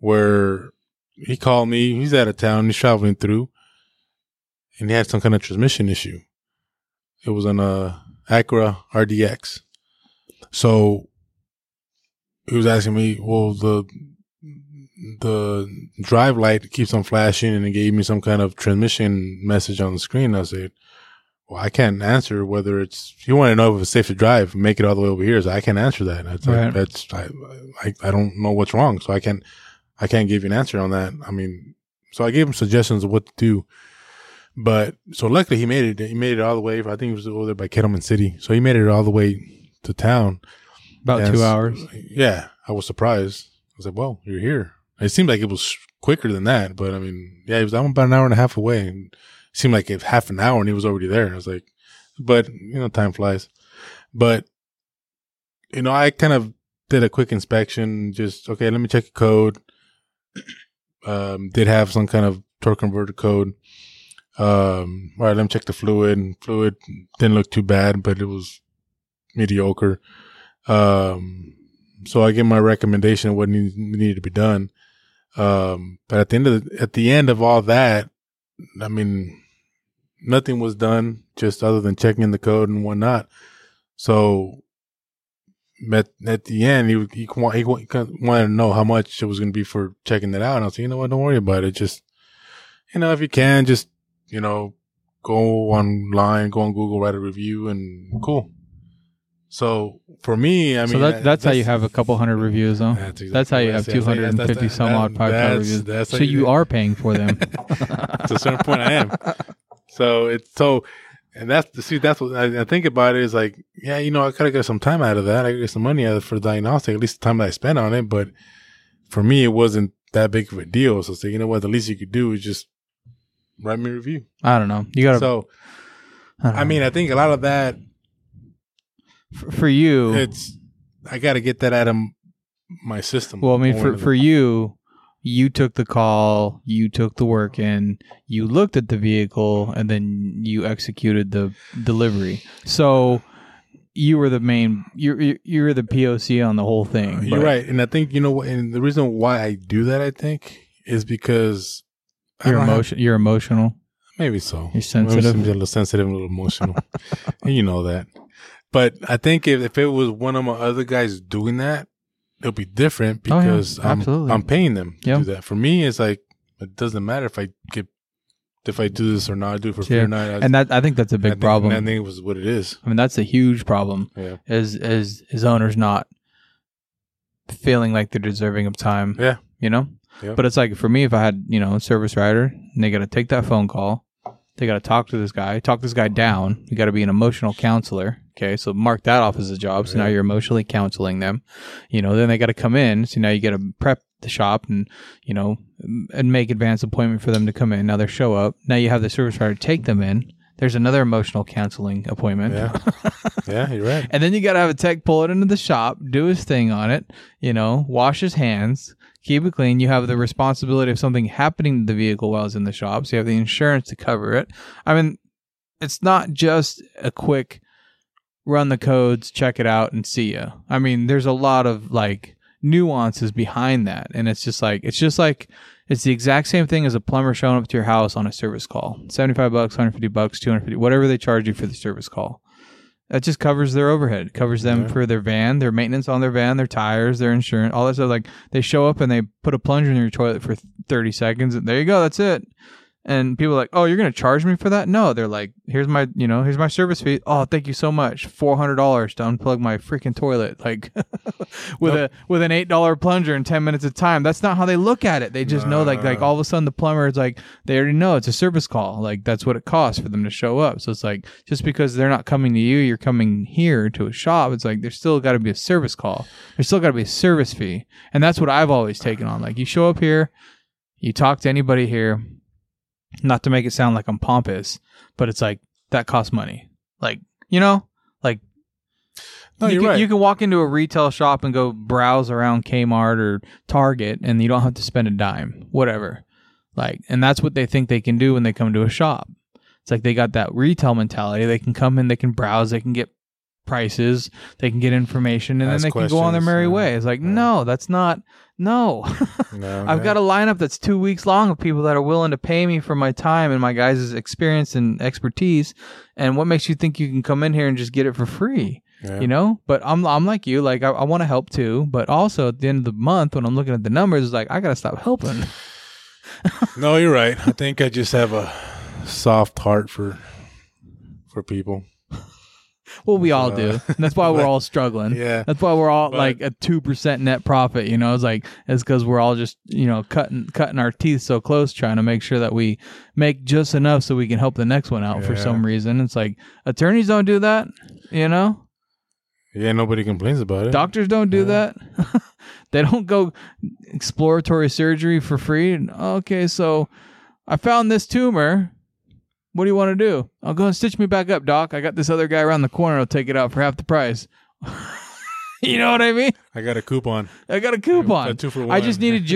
where he called me, he's out of town, he's traveling through and he had some kind of transmission issue. It was on a Acura RDX. So he was asking me, well, the drive light keeps on flashing and it gave me some kind of transmission message on the screen. I said, well, I can't answer whether it's, you want to know if it's safe to drive, make it all the way over here. So I can't answer that. Right. I don't know what's wrong. So I can't, I can't give you an answer on that. I mean, so I gave him suggestions of what to do. But so luckily he made it. He made it all the way. I think he was over there by Kettleman City. So he made it all the way to town. About 2 hours. Yeah. I was surprised. I was like, well, you're here. It seemed like it was quicker than that. But I mean, yeah, I'm about an hour and a half away. And it seemed like it half an hour and he was already there. I was like, but, you know, time flies. But, you know, I kind of did a quick inspection. Just, okay, let me check the code. Did have some kind of torque converter code. All right, let me check the fluid. Fluid didn't look too bad, but it was mediocre. So I give my recommendation of what needed to be done. But at the end of all that, I mean, nothing was done just other than checking the code and whatnot. So at the end, he wanted to know how much it was going to be for checking it out. And I was like, you know what? Don't worry about it. Just, you know, if you can, just, you know, go online, go on Google, write a review, and cool. So for me, I mean, so that's how you have a couple hundred reviews, though. That's how you have 250 some odd podcast reviews. So you are paying for them. To a certain point, I am. And that's what I think about it is like, yeah, you know, I gotta get some time out of that. I gotta get some money out of it for the diagnostic, at least the time that I spent on it. But for me, it wasn't that big of a deal. So, you know what? The least you could do is just write me a review. I don't know. You gotta. So, I mean, I think a lot of that for you, it's I gotta get that out of my system. Well, I mean, for you. You took the call, you took the work in, you looked at the vehicle, and then you executed the delivery. So you were the main, you were the POC on the whole thing. You're right. And I think, you know, and the reason why I do that, I think, is because you're emotional. Maybe so. You're sensitive. Maybe a little sensitive and a little emotional. And you know that. But I think if it was one of my other guys doing that, it'll be different because I'm paying them to do that. For me, it's like it doesn't matter if I do this or not. I do it for free or not. I think that's a big problem. I think it was what it is. I mean, that's a huge problem. Yeah. Is owners not feeling like they're deserving of time. Yeah. You know. Yeah. But it's like for me, if I had a service writer, and they got to take that phone call, they got to talk this guy down. You got to be an emotional counselor. Okay, so mark that off as a job. So now you're emotionally counseling them. Then they got to come in. So now you got to prep the shop and, and make advance appointment for them to come in. Now they show up. Now you have the service writer take them in. There's another emotional counseling appointment. Yeah, you're right. And then you got to have a tech pull it into the shop, do his thing on it, wash his hands, keep it clean. You have the responsibility of something happening to the vehicle while it's in the shop. So you have the insurance to cover it. I mean, it's not just a quick run the codes, check it out, and see ya. I mean, there's a lot of nuances behind that, and it's it's the exact same thing as a plumber showing up to your house on a service call. $75, $150, $250, whatever they charge you for the service call. That just covers their overhead. It covers them for their van, their maintenance on their van, their tires, their insurance, all that stuff. Like they show up and they put a plunger in your toilet for 30 seconds, and there you go. That's it. And people are like, oh, you're going to charge me for that? No, they're like, here's my service fee. Oh, thank you so much. $400 to unplug my freaking toilet. Like with an $8 plunger in 10 minutes of time. That's not how they look at it. They just know like all of a sudden the plumber is like, they already know it's a service call. Like that's what it costs for them to show up. So it's like, just because they're not coming to you, you're coming here to a shop. It's like, there's still got to be a service call. There's still got to be a service fee. And that's what I've always taken on. Like you show up here, you talk to anybody here. Not to make it sound like I'm pompous, but it's like that costs money. Like, no, you're right. You can walk into a retail shop and go browse around Kmart or Target and you don't have to spend a dime, whatever. Like, and that's what they think they can do when they come to a shop. It's like they got that retail mentality. They can come in, they can browse, they can get prices, they can get information, and then they can go on their merry way. It's like, no, that's not. No, I've got a lineup that's 2 weeks long of people that are willing to pay me for my time and my guys' experience and expertise. And what makes you think you can come in here and just get it for free? Yeah. But I'm like you, like I want to help too. But also at the end of the month, when I'm looking at the numbers, it's like, I got to stop helping. No, you're right. I think I just have a soft heart for people. Well, we all do. That's why we're all struggling. Yeah. That's why we're all like a 2% net profit. You know, it's like, it's because we're all just, you know, cutting our teeth so close, trying to make sure that we make just enough so we can help the next one out for some reason. It's like attorneys don't do that, you know? Yeah, nobody complains about it. Doctors don't do that. They don't go exploratory surgery for free. Okay, so I found this tumor. What do you want to do? I'll go and stitch me back up, doc. I got this other guy around the corner. I'll take it out for half the price. You know what I mean? I got a coupon. A 2-for-1. I just needed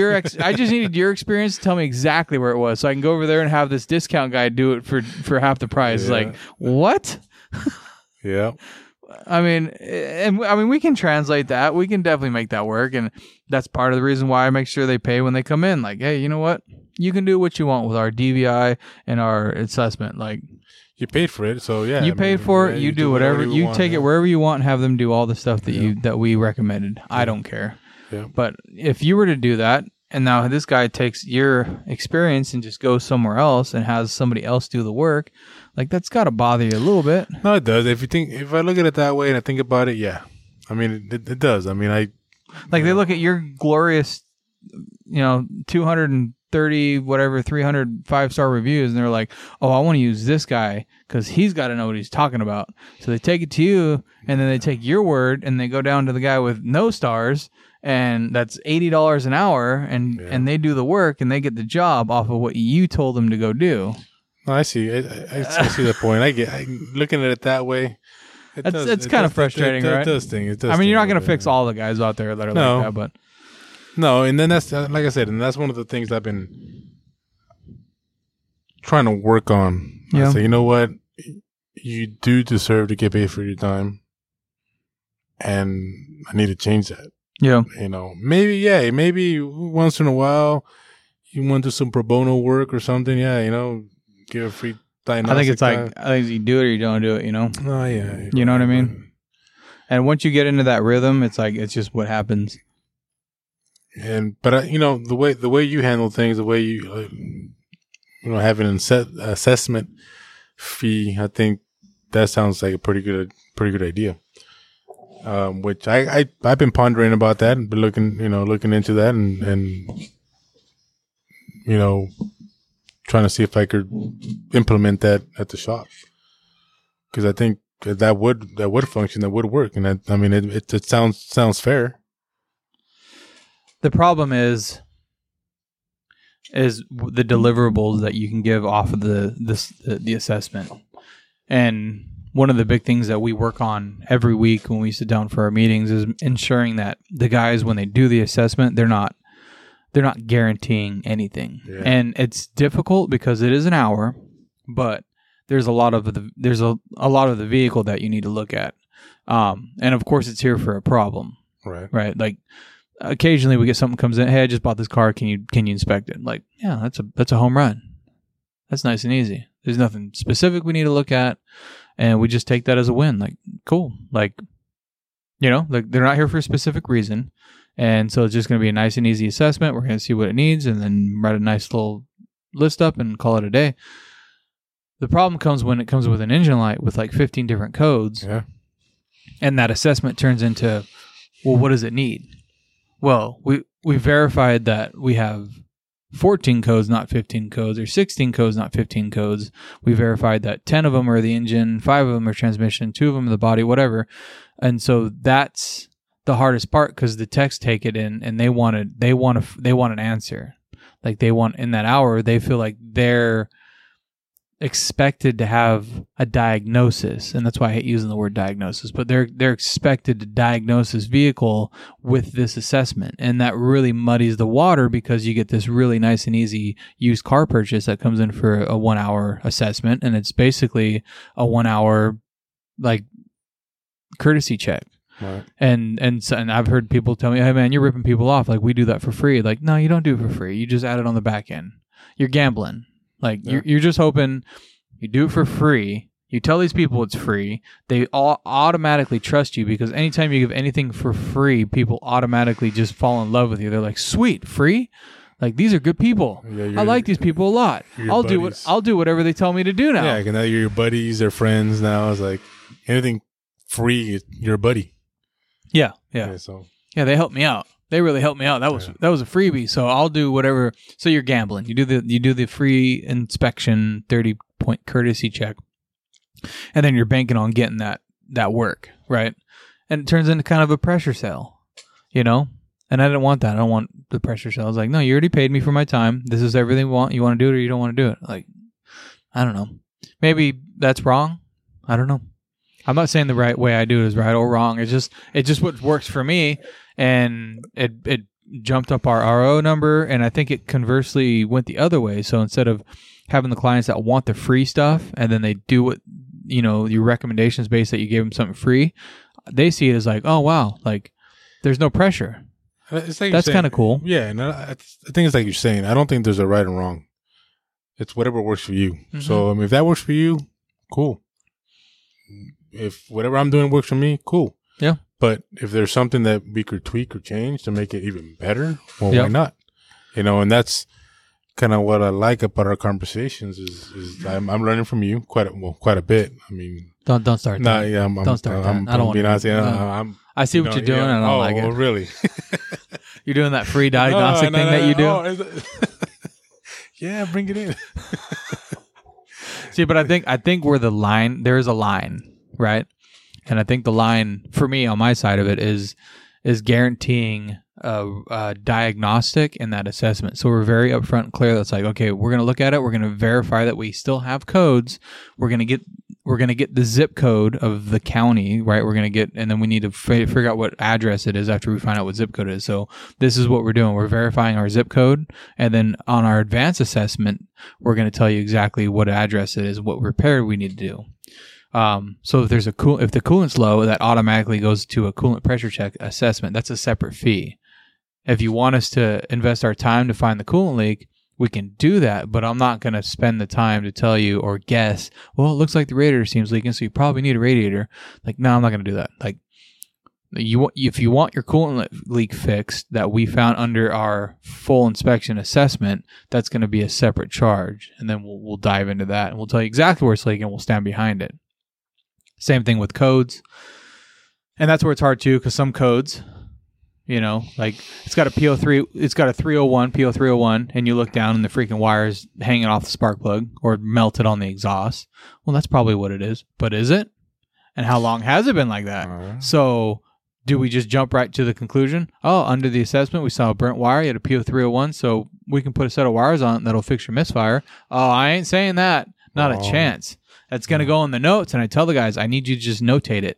your experience to tell me exactly where it was, so I can go over there and have this discount guy do it for half the price. Yeah. Like, what? Yeah. I mean, we can translate that. We can definitely make that work, and that's part of the reason why I make sure they pay when they come in. Like, hey, you know what? You can do what you want with our DVI and our assessment. Like, you paid for it, so yeah. You paid for it. You do whatever you want, take it wherever you want. And have them do all the stuff that that we recommended. Yeah. I don't care. Yeah. But if you were to do that, and now this guy takes your experience and just goes somewhere else and has somebody else do the work. Like, that's got to bother you a little bit. No, it does. If I look at it that way and I think about it, yeah. I mean, it does. I mean, they look at your glorious, you know, 230, whatever, 300 5-star reviews, and they're like, oh, I want to use this guy because he's got to know what he's talking about. So they take it to you, and then they take your word, and they go down to the guy with no stars, and that's $80 an hour, and they do the work, and they get the job off of what you told them to go do. I see. I see the point. Looking at it that way. It's kind of frustrating, right? It does. I mean, you're not going to fix all the guys out there that are like that, but no. And then that's like I said, and that's one of the things I've been trying to work on. Yeah. I say, you know what? You do deserve to get paid for your time, and I need to change that. Yeah. You know, maybe once in a while you want to do some pro bono work or something. Yeah, you know. Give a free diagnostic. I think you do it or you don't do it, you know? Oh, yeah. You know what I mean? And once you get into that rhythm, it's like, it's just what happens. But you know, the way you handle things, the way you, you know, have an assessment fee, I think that sounds like a pretty good idea. Which I've been pondering about that and been looking into that and you know, trying to see if I could implement that at the shop, because I think that would function, that would work, and it sounds fair. The problem is the deliverables that you can give off of the assessment, and one of the big things that we work on every week when we sit down for our meetings is ensuring that the guys, when they do the assessment, they're not guaranteeing anything. Yeah. And it's difficult because it is an hour, but there's a lot of the vehicle that you need to look at. And of course it's here for a problem. Right. Like occasionally we get something comes in, hey, I just bought this car. Can you inspect it? Like, yeah, that's a home run. That's nice and easy. There's nothing specific we need to look at. And we just take that as a win. Like, cool. Like, you know, like they're not here for a specific reason. And so it's just going to be a nice and easy assessment. We're going to see what it needs and then write a nice little list up and call it a day. The problem comes when it comes with an engine light with like 15 different codes. Yeah. And that assessment turns into, well, what does it need? Well, we verified that we have 14 codes, not 15 codes, or 16 codes, not 15 codes. We verified that 10 of them are the engine, 5 of them are transmission, 2 of them are the body, whatever. And so that's the hardest part, because the techs take it in and they want an answer. Like, they want, in that hour, they feel like they're expected to have a diagnosis, and that's why I hate using the word diagnosis, but they're expected to diagnose this vehicle with this assessment, and that really muddies the water, because you get this really nice and easy used car purchase that comes in for a 1-hour assessment, and it's basically a 1-hour like courtesy check. Right. And I've heard people tell me, hey man, you're ripping people off. Like, we do that for free. Like, no, you don't do it for free. You just add it on the back end. You're gambling. Like, you're just hoping. You do it for free. You tell these people it's free. They all automatically trust you, because anytime you give anything for free, people automatically just fall in love with you. They're like, sweet, free. Like, these are good people. Yeah, I like these people a lot. I'll do whatever they tell me to do now. Yeah, now you're your buddies, they're friends now. It's like anything free your buddy. Yeah, yeah. Yeah, so. Yeah, they helped me out. They really helped me out. That was a freebie. So I'll do whatever. So you're gambling. You do the free inspection 30-point courtesy check, and then you're banking on getting that work, right? And it turns into kind of a pressure sale, you know. And I didn't want that. I don't want the pressure sale. I was like, no, you already paid me for my time. This is everything we want. You want to do it or you don't want to do it. Like, I don't know. Maybe that's wrong. I don't know. I'm not saying the right way I do it is right or wrong. It's just what works for me. And it jumped up our RO number. And I think it conversely went the other way. So instead of having the clients that want the free stuff and then they do what, you know, your recommendations based that you gave them something free, they see it as like, oh, wow, like there's no pressure. Like that's kind of cool. Yeah, and I think it's like you're saying. I don't think there's a right and wrong. It's whatever works for you. Mm-hmm. So, I mean, if that works for you, cool. If whatever I'm doing works for me, cool. Yeah. But if there's something that we could tweak or change to make it even better, well, yep. Why not? You know, and that's kind of what I like about our conversations is I'm learning from you quite a bit. I mean, don't start. No, yeah, don't start. I don't want to be honest. Yeah, I see what you're doing, yeah, and I don't like it. Oh, really? You're doing that free diagnostic thing that you do? Oh, yeah, bring it in. See, but I think where the line, there is a line, right? And I think the line, for me, on my side of it, is guaranteeing a diagnostic in that assessment. So we're very upfront and clear. That's like, okay, we're going to look at it. We're going to verify that we still have codes. We're going to get the zip code of the county, right? We're going to get, and then we need to figure out what address it is after we find out what zip code it is. So this is what we're doing. We're verifying our zip code. And then on our advanced assessment, we're going to tell you exactly what address it is, what repair we need to do. So if there's if the coolant's low, that automatically goes to a coolant pressure check assessment. That's a separate fee. If you want us to invest our time to find the coolant leak, we can do that, but I'm not going to spend the time to tell you or guess, well, it looks like the radiator seems leaking, so you probably need a radiator. Like, no, I'm not going to do that. Like, if you want your coolant leak fixed that we found under our full inspection assessment, that's going to be a separate charge, and then we'll dive into that, and we'll tell you exactly where it's leaking, and we'll stand behind it. Same thing with codes, and that's where it's hard, too, because some codes... You know, like it's got a PO3, it's got a 301, PO301, and you look down and the freaking wire is hanging off the spark plug or melted on the exhaust. Well, that's probably what it is, but is it? And how long has it been like that? So do we just jump right to the conclusion? Oh, under the assessment, we saw a burnt wire. You had a PO301, so we can put a set of wires on it that'll fix your misfire. Oh, I ain't saying that. Not a chance. That's going to go in the notes. And I tell the guys, I need you to just notate it.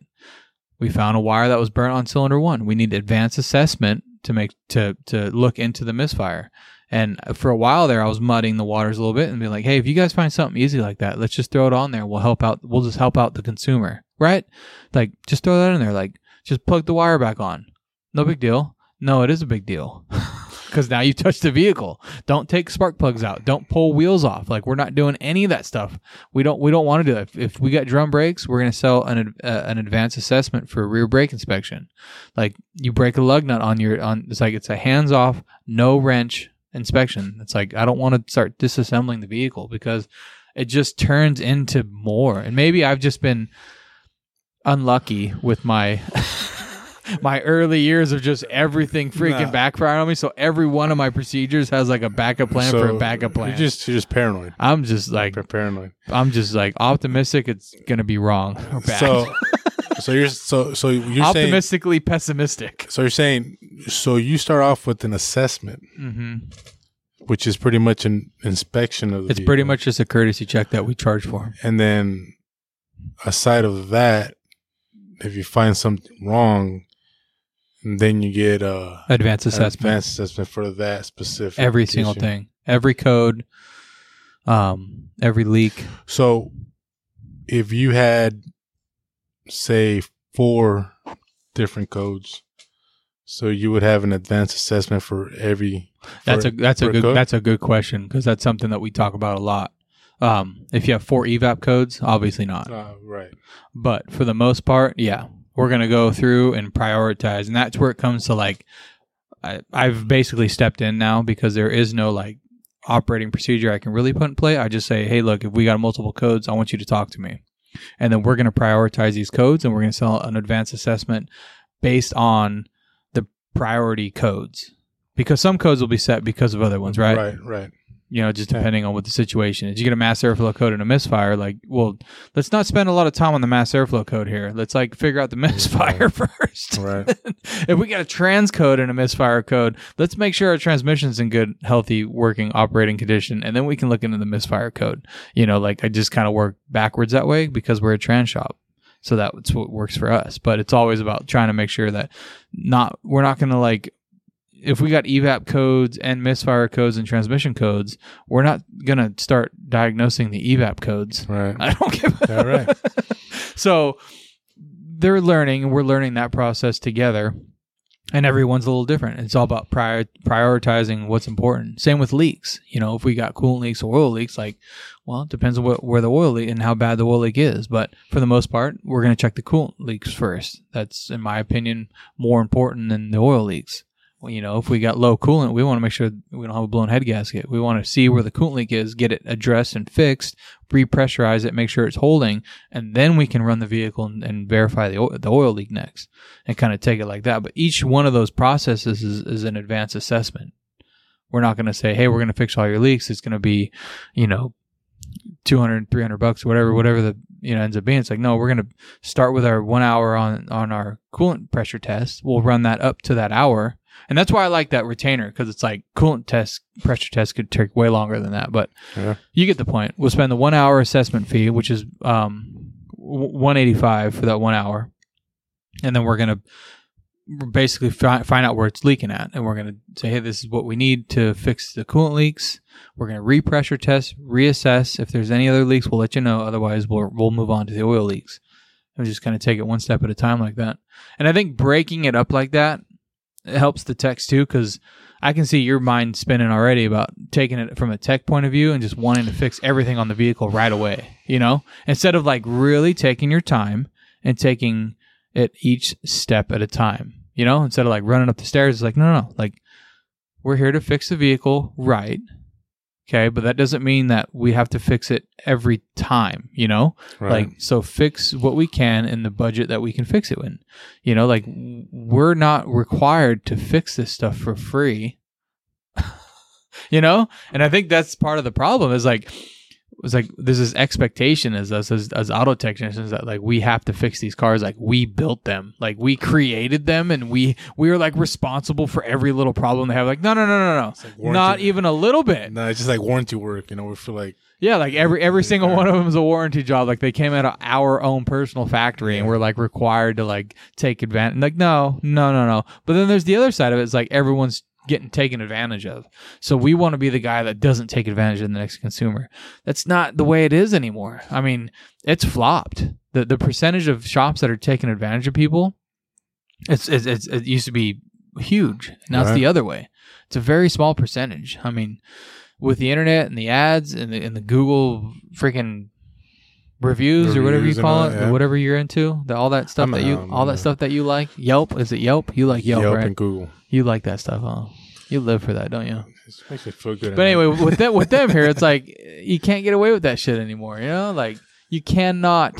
We found a wire that was burnt on cylinder 1. We need advanced assessment to look into the misfire. And for a while there, I was muddying the waters a little bit and being like, hey, if you guys find something easy like that, let's just throw it on there. We'll just help out the consumer, right? Like, just throw that in there. Like, just plug the wire back on. No big deal. No, it is a big deal because now you touch the vehicle. Don't take spark plugs out. Don't pull wheels off. Like, we're not doing any of that stuff. We don't want to do that. If we got drum brakes, we're going to sell an advanced assessment for rear brake inspection. Like, you break a lug nut on. It's like it's a hands off, no wrench inspection. It's like I don't want to start disassembling the vehicle because it just turns into more. And maybe I've just been unlucky with my. My early years of just everything freaking backfiring on me. So every one of my procedures has like a backup plan for a backup plan. You're just paranoid. I'm just like paranoid. I'm just like optimistic. It's gonna be wrong. Or bad. So you're optimistically saying, pessimistic. So you're saying you start off with an assessment, mm-hmm. which is pretty much an inspection of the. It's vehicle. Pretty much just a courtesy check that we charge for, and then aside of that, if you find something wrong. And then you get advanced assessment for that specific every issue. Single thing, every code, every leak. So, if you had, say, 4 different codes, so you would have an advanced assessment for every. That's a good question because that's something that we talk about a lot. If you have 4 EVAP codes, obviously not. Right. But for the most part, yeah. We're going to go through and prioritize. And that's where it comes to like, I've basically stepped in now because there is no like operating procedure I can really put in play. I just say, hey, look, if we got multiple codes, I want you to talk to me. And then we're going to prioritize these codes, and we're going to sell an advanced assessment based on the priority codes, because some codes will be set because of other ones, right? Right. You know, just depending on what the situation is. You get a mass airflow code and a misfire, like, well, let's not spend a lot of time on the mass airflow code here. Let's like figure out the misfire first. Right. If we got a trans code and a misfire code, let's make sure our transmission's in good, healthy, working, operating condition, and then we can look into the misfire code. You know, like, I just kind of work backwards that way because we're a trans shop. So that's what works for us. But it's always about trying to make sure that we're not going to, like, if we got EVAP codes and misfire codes and transmission codes, we're not going to start diagnosing the EVAP codes. Right. I don't give a damn. Right. So they're learning, and we're learning that process together, and everyone's a little different. It's all about prioritizing what's important. Same with leaks. You know, if we got coolant leaks or oil leaks, like, well, it depends on where the oil leak and how bad the oil leak is. But for the most part, we're going to check the coolant leaks first. That's, in my opinion, more important than the oil leaks. Well, you know, if we got low coolant, we want to make sure we don't have a blown head gasket. We want to see where the coolant leak is, get it addressed and fixed, repressurize it, make sure it's holding, and then we can run the vehicle and verify the oil leak next, and kind of take it like that. But each one of those processes is an advanced assessment. We're not going to say, hey, we're going to fix all your leaks. It's going to be, you know, $200, $300, whatever the, you know, ends up being. It's like, no, we're going to start with our 1 hour on our coolant pressure test. We'll run that up to that hour. And that's why I like that retainer, because it's like coolant test, pressure test could take way longer than that. But you get the point. We'll spend the 1 hour assessment fee, which is $185 for that 1 hour. And then we're going to basically find out where it's leaking at. And we're going to say, hey, this is what we need to fix the coolant leaks. We're going to re-pressure test, reassess. If there's any other leaks, we'll let you know. Otherwise, we'll move on to the oil leaks. And just kind of take it one step at a time like that. And I think breaking it up like that, it helps the techs too, because I can see your mind spinning already about taking it from a tech point of view and just wanting to fix everything on the vehicle right away, you know, instead of like really taking your time and taking it each step at a time, you know, instead of like running up the stairs. It's like, no, like, we're here to fix the vehicle, right? Okay, but that doesn't mean that we have to fix it every time, you know? Right. Like, so fix what we can in the budget that we can fix it in. You know, like, we're not required to fix this stuff for free, you know? And I think that's part of the problem is, like, it's like there's this expectation as us as auto technicians that, like, we have to fix these cars. Like, we built them, like, we created them, and we are like responsible for every little problem they have. Like, no, like not even a little bit. No, it's just like warranty work, you know. We feel like, yeah, like every single one of them is a warranty job. Like, they came out of our own personal factory, and we're like required to like take advantage. Like, no. But then there's the other side of it. It's like everyone's getting taken advantage of. So we want to be the guy that doesn't take advantage of the next consumer. That's not the way it is anymore. I mean, it's flopped. The percentage of shops that are taking advantage of people, it used to be huge. Now it's the other way. It's a very small percentage. I mean, with the internet and the ads and the Google freaking reviews or whatever you call it, or whatever you're into, all that stuff that you like. Yelp, is it Yelp? You like Yelp, right? Yelp and Google. You like that stuff, huh? You live for that, don't you? It makes me feel good. But anyway, with them here, it's like you can't get away with that shit anymore. You know, like, you cannot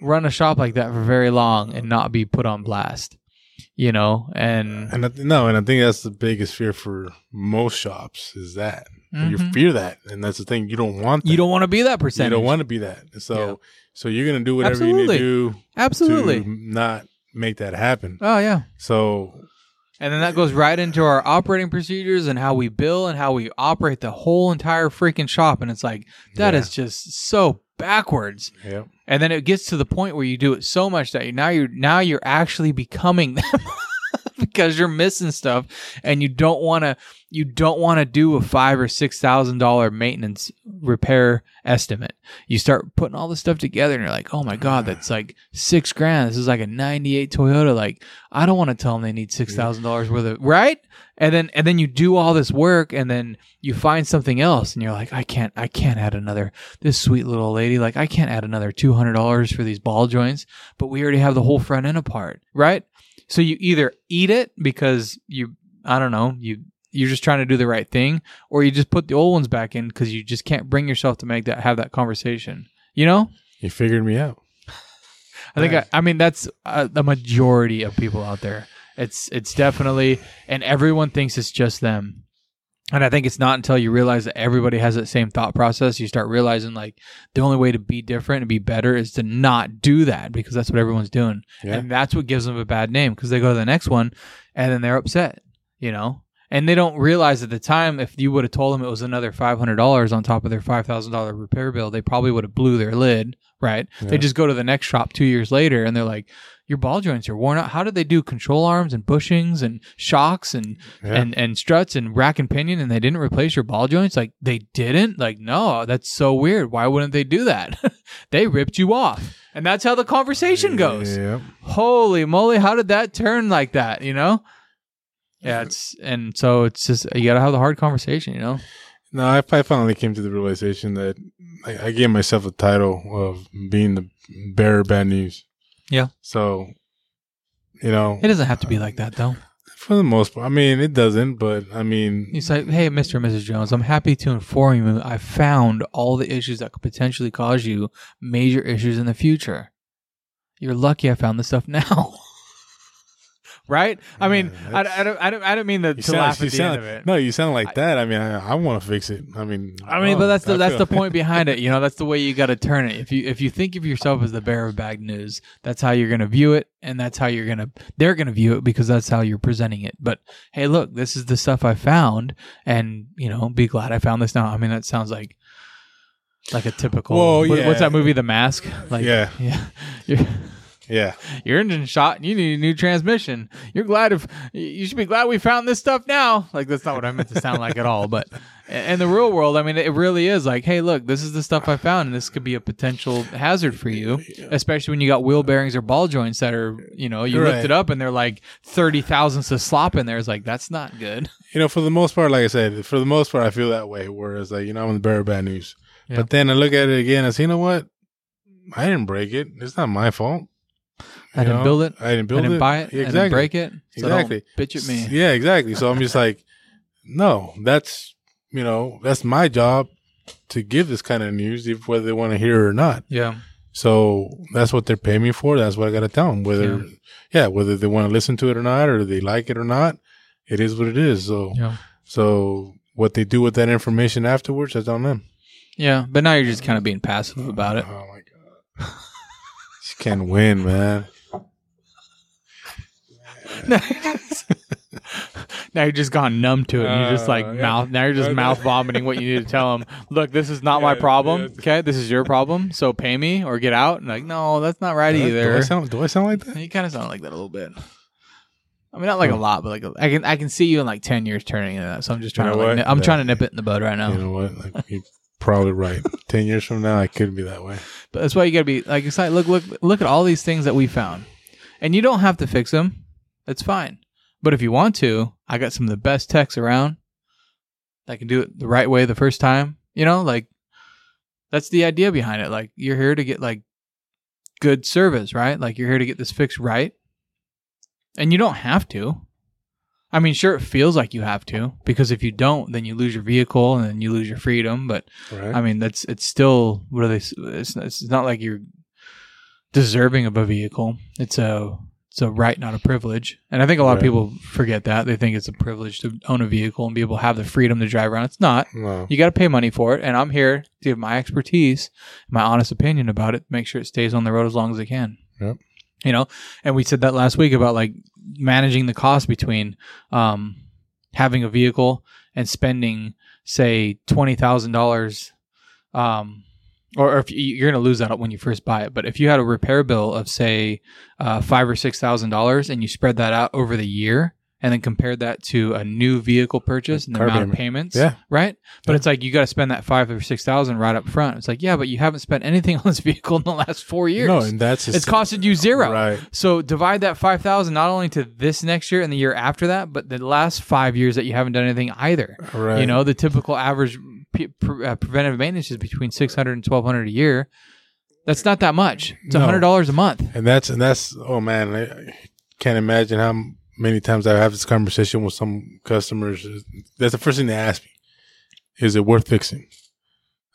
run a shop like that for very long and not be put on blast. You know, and I think that's the biggest fear for most shops is that you fear that, and that's the thing. You don't want that. You don't want to be that percentage. You don't want to be that. So you're gonna do whatever you need to do. Absolutely, to not make that happen. Oh yeah. So. And then that goes right into our operating procedures and how we bill and how we operate the whole entire freaking shop. And it's like, that is just so backwards. Yep. And then it gets to the point where you do it so much that now you're actually becoming them because you're missing stuff, and you don't want to do a $5,000 or $6,000 maintenance repair estimate. You start putting all this stuff together, and you're like, oh my God, that's like $6,000. This is like a 98 Toyota. Like, I don't want to tell them they need $6,000 worth of, right? And then you do all this work, and then you find something else, and you're like, I can't add another, this sweet little lady, like, I can't add another $200 for these ball joints, but we already have the whole front end apart, right? So you either eat it because you're just trying to do the right thing, or you just put the old ones back in because you just can't bring yourself to have that conversation, you know? You figured me out. I think, I mean, that's the majority of people out there. It's definitely, and everyone thinks it's just them. And I think it's not until you realize that everybody has that same thought process. You start realizing, like, the only way to be different and be better is to not do that, because that's what everyone's doing. Yeah. And that's what gives them a bad name, because they go to the next one and then they're upset, you know? And they don't realize at the time, if you would have told them it was another $500 on top of their $5,000 repair bill, they probably would have blew their lid, right? Yeah. They just go to the next shop 2 years later and they're like, your ball joints are worn out. How did they do control arms and bushings and shocks and struts and rack and pinion, and they didn't replace your ball joints? Like, they didn't? Like, no, that's so weird. Why wouldn't they do that? They ripped you off. And that's how the conversation goes. Yep. Holy moly, how did that turn like that, you know? Yeah, so it's just, you got to have the hard conversation, you know? No, I finally came to the realization that I gave myself a title of being the bearer of bad news. Yeah. So, you know. It doesn't have to be like that, though. For the most part. I mean, it doesn't, but I mean. He's like, hey, Mr. and Mrs. Jones, I'm happy to inform you I found all the issues that could potentially cause you major issues in the future. You're lucky I found this stuff now. Right? I mean, I don't mean to laugh at the end of it. No, you sound like that. I mean, I want to fix it. I mean, but that's the point behind it. You know, that's the way you got to turn it. If you think of yourself as the bearer of bad news, that's how you're going to view it, and that's how they're going to view it, because that's how you're presenting it. But hey, look, this is the stuff I found, and you know, be glad I found this now. I mean, that sounds like a typical. Whoa, yeah. What's that movie, The Mask? Like, yeah. Yeah, your engine shot and you need a new transmission. You're glad if you should be glad we found this stuff now. Like, that's not what I meant to sound like at all. But in the real world, I mean, it really is like, hey, look, this is the stuff I found, and this could be a potential hazard for you, especially when you got wheel bearings or ball joints that are, you know, you lift it up and they're like 30 thousandths of slop in there. It's like, that's not good. You know, for the most part, like I said, I feel that way. Whereas, like, you know, I'm the bearer of bad news. Yeah. But then I look at it again and say, you know what? I didn't break it. It's not my fault. I didn't build it. I didn't buy it. Exactly. I didn't break it. So exactly. Don't bitch at me. Yeah, exactly. So I'm just like, no, that's my job to give this kind of news, whether they want to hear it or not. Yeah. So that's what they're paying me for. That's what I got to tell them, whether they want to listen to it or not, or they like it or not. It is what it is. So, so what they do with that information afterwards, that's on them. Yeah. But now you're just kind of being passive about it. Oh, my God. She can win, man. Now you've just gone numb to it. And you're just like mouth vomiting what you need to tell them. Look, this is not my problem. Okay, this is your problem. So pay me or get out. And like, no, that's not right either. Do I sound like that? You kind of sound like that a little bit. I mean, not like a lot, but like I can see you in like 10 years turning into that. So I'm just trying trying to nip it in the bud right now. You know what? Like, probably right. 10 years from now, I could be that way. But that's why you got to be like excited. Look at all these things that we found, and you don't have to fix them. That's fine. But if you want to, I got some of the best techs around that can do it the right way the first time. You know, like that's the idea behind it. Like, you're here to get like good service, right? Like, you're here to get this fixed right, and you don't have to. I mean, sure, it feels like you have to, because if you don't, then you lose your vehicle and then you lose your freedom. But right. I mean, it's still it's not like you're deserving of a vehicle. It's a right, not a privilege. And I think a lot of people forget that. They think it's a privilege to own a vehicle and be able to have the freedom to drive around. It's not. No. You got to pay money for it. And I'm here to give my expertise, my honest opinion about it, make sure it stays on the road as long as it can. Yep. You know, and we said that last week about like managing the cost between having a vehicle and spending, say, $20,000, or if you're going to lose that when you first buy it. But if you had a repair bill of, say, $5,000 or $6,000, and you spread that out over the year, and then compared that to a new vehicle purchase and the amount of payments, right? But it's like, you got to spend that $5,000 or $6,000 right up front. It's like, yeah, but you haven't spent anything on this vehicle in the last 4 years. No, and it's costed you zero. Right. So divide that $5,000 not only to this next year and the year after that, but the last 5 years that you haven't done anything either. Right. You know, the typical average preventive maintenance is between $600 and $1,200 a year. That's not that much. It's $100 a month. And that's oh man, I can't imagine how. Many times I have this conversation with some customers. That's the first thing they ask me. Is it worth fixing?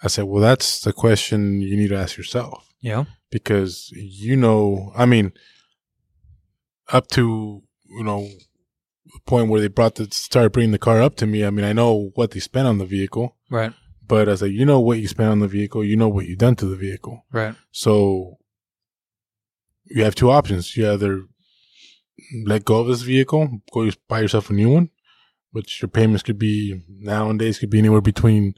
I said, well, that's the question you need to ask yourself. Yeah. Because, you know, I mean, up to, you know, the point where they started bringing the car up to me, I mean, I know what they spent on the vehicle. Right. But I was like, you know what you spent on the vehicle. You know what you've done to the vehicle. Right. So you have two options. You either let go of this vehicle, go buy yourself a new one, which your payments could be nowadays could be anywhere between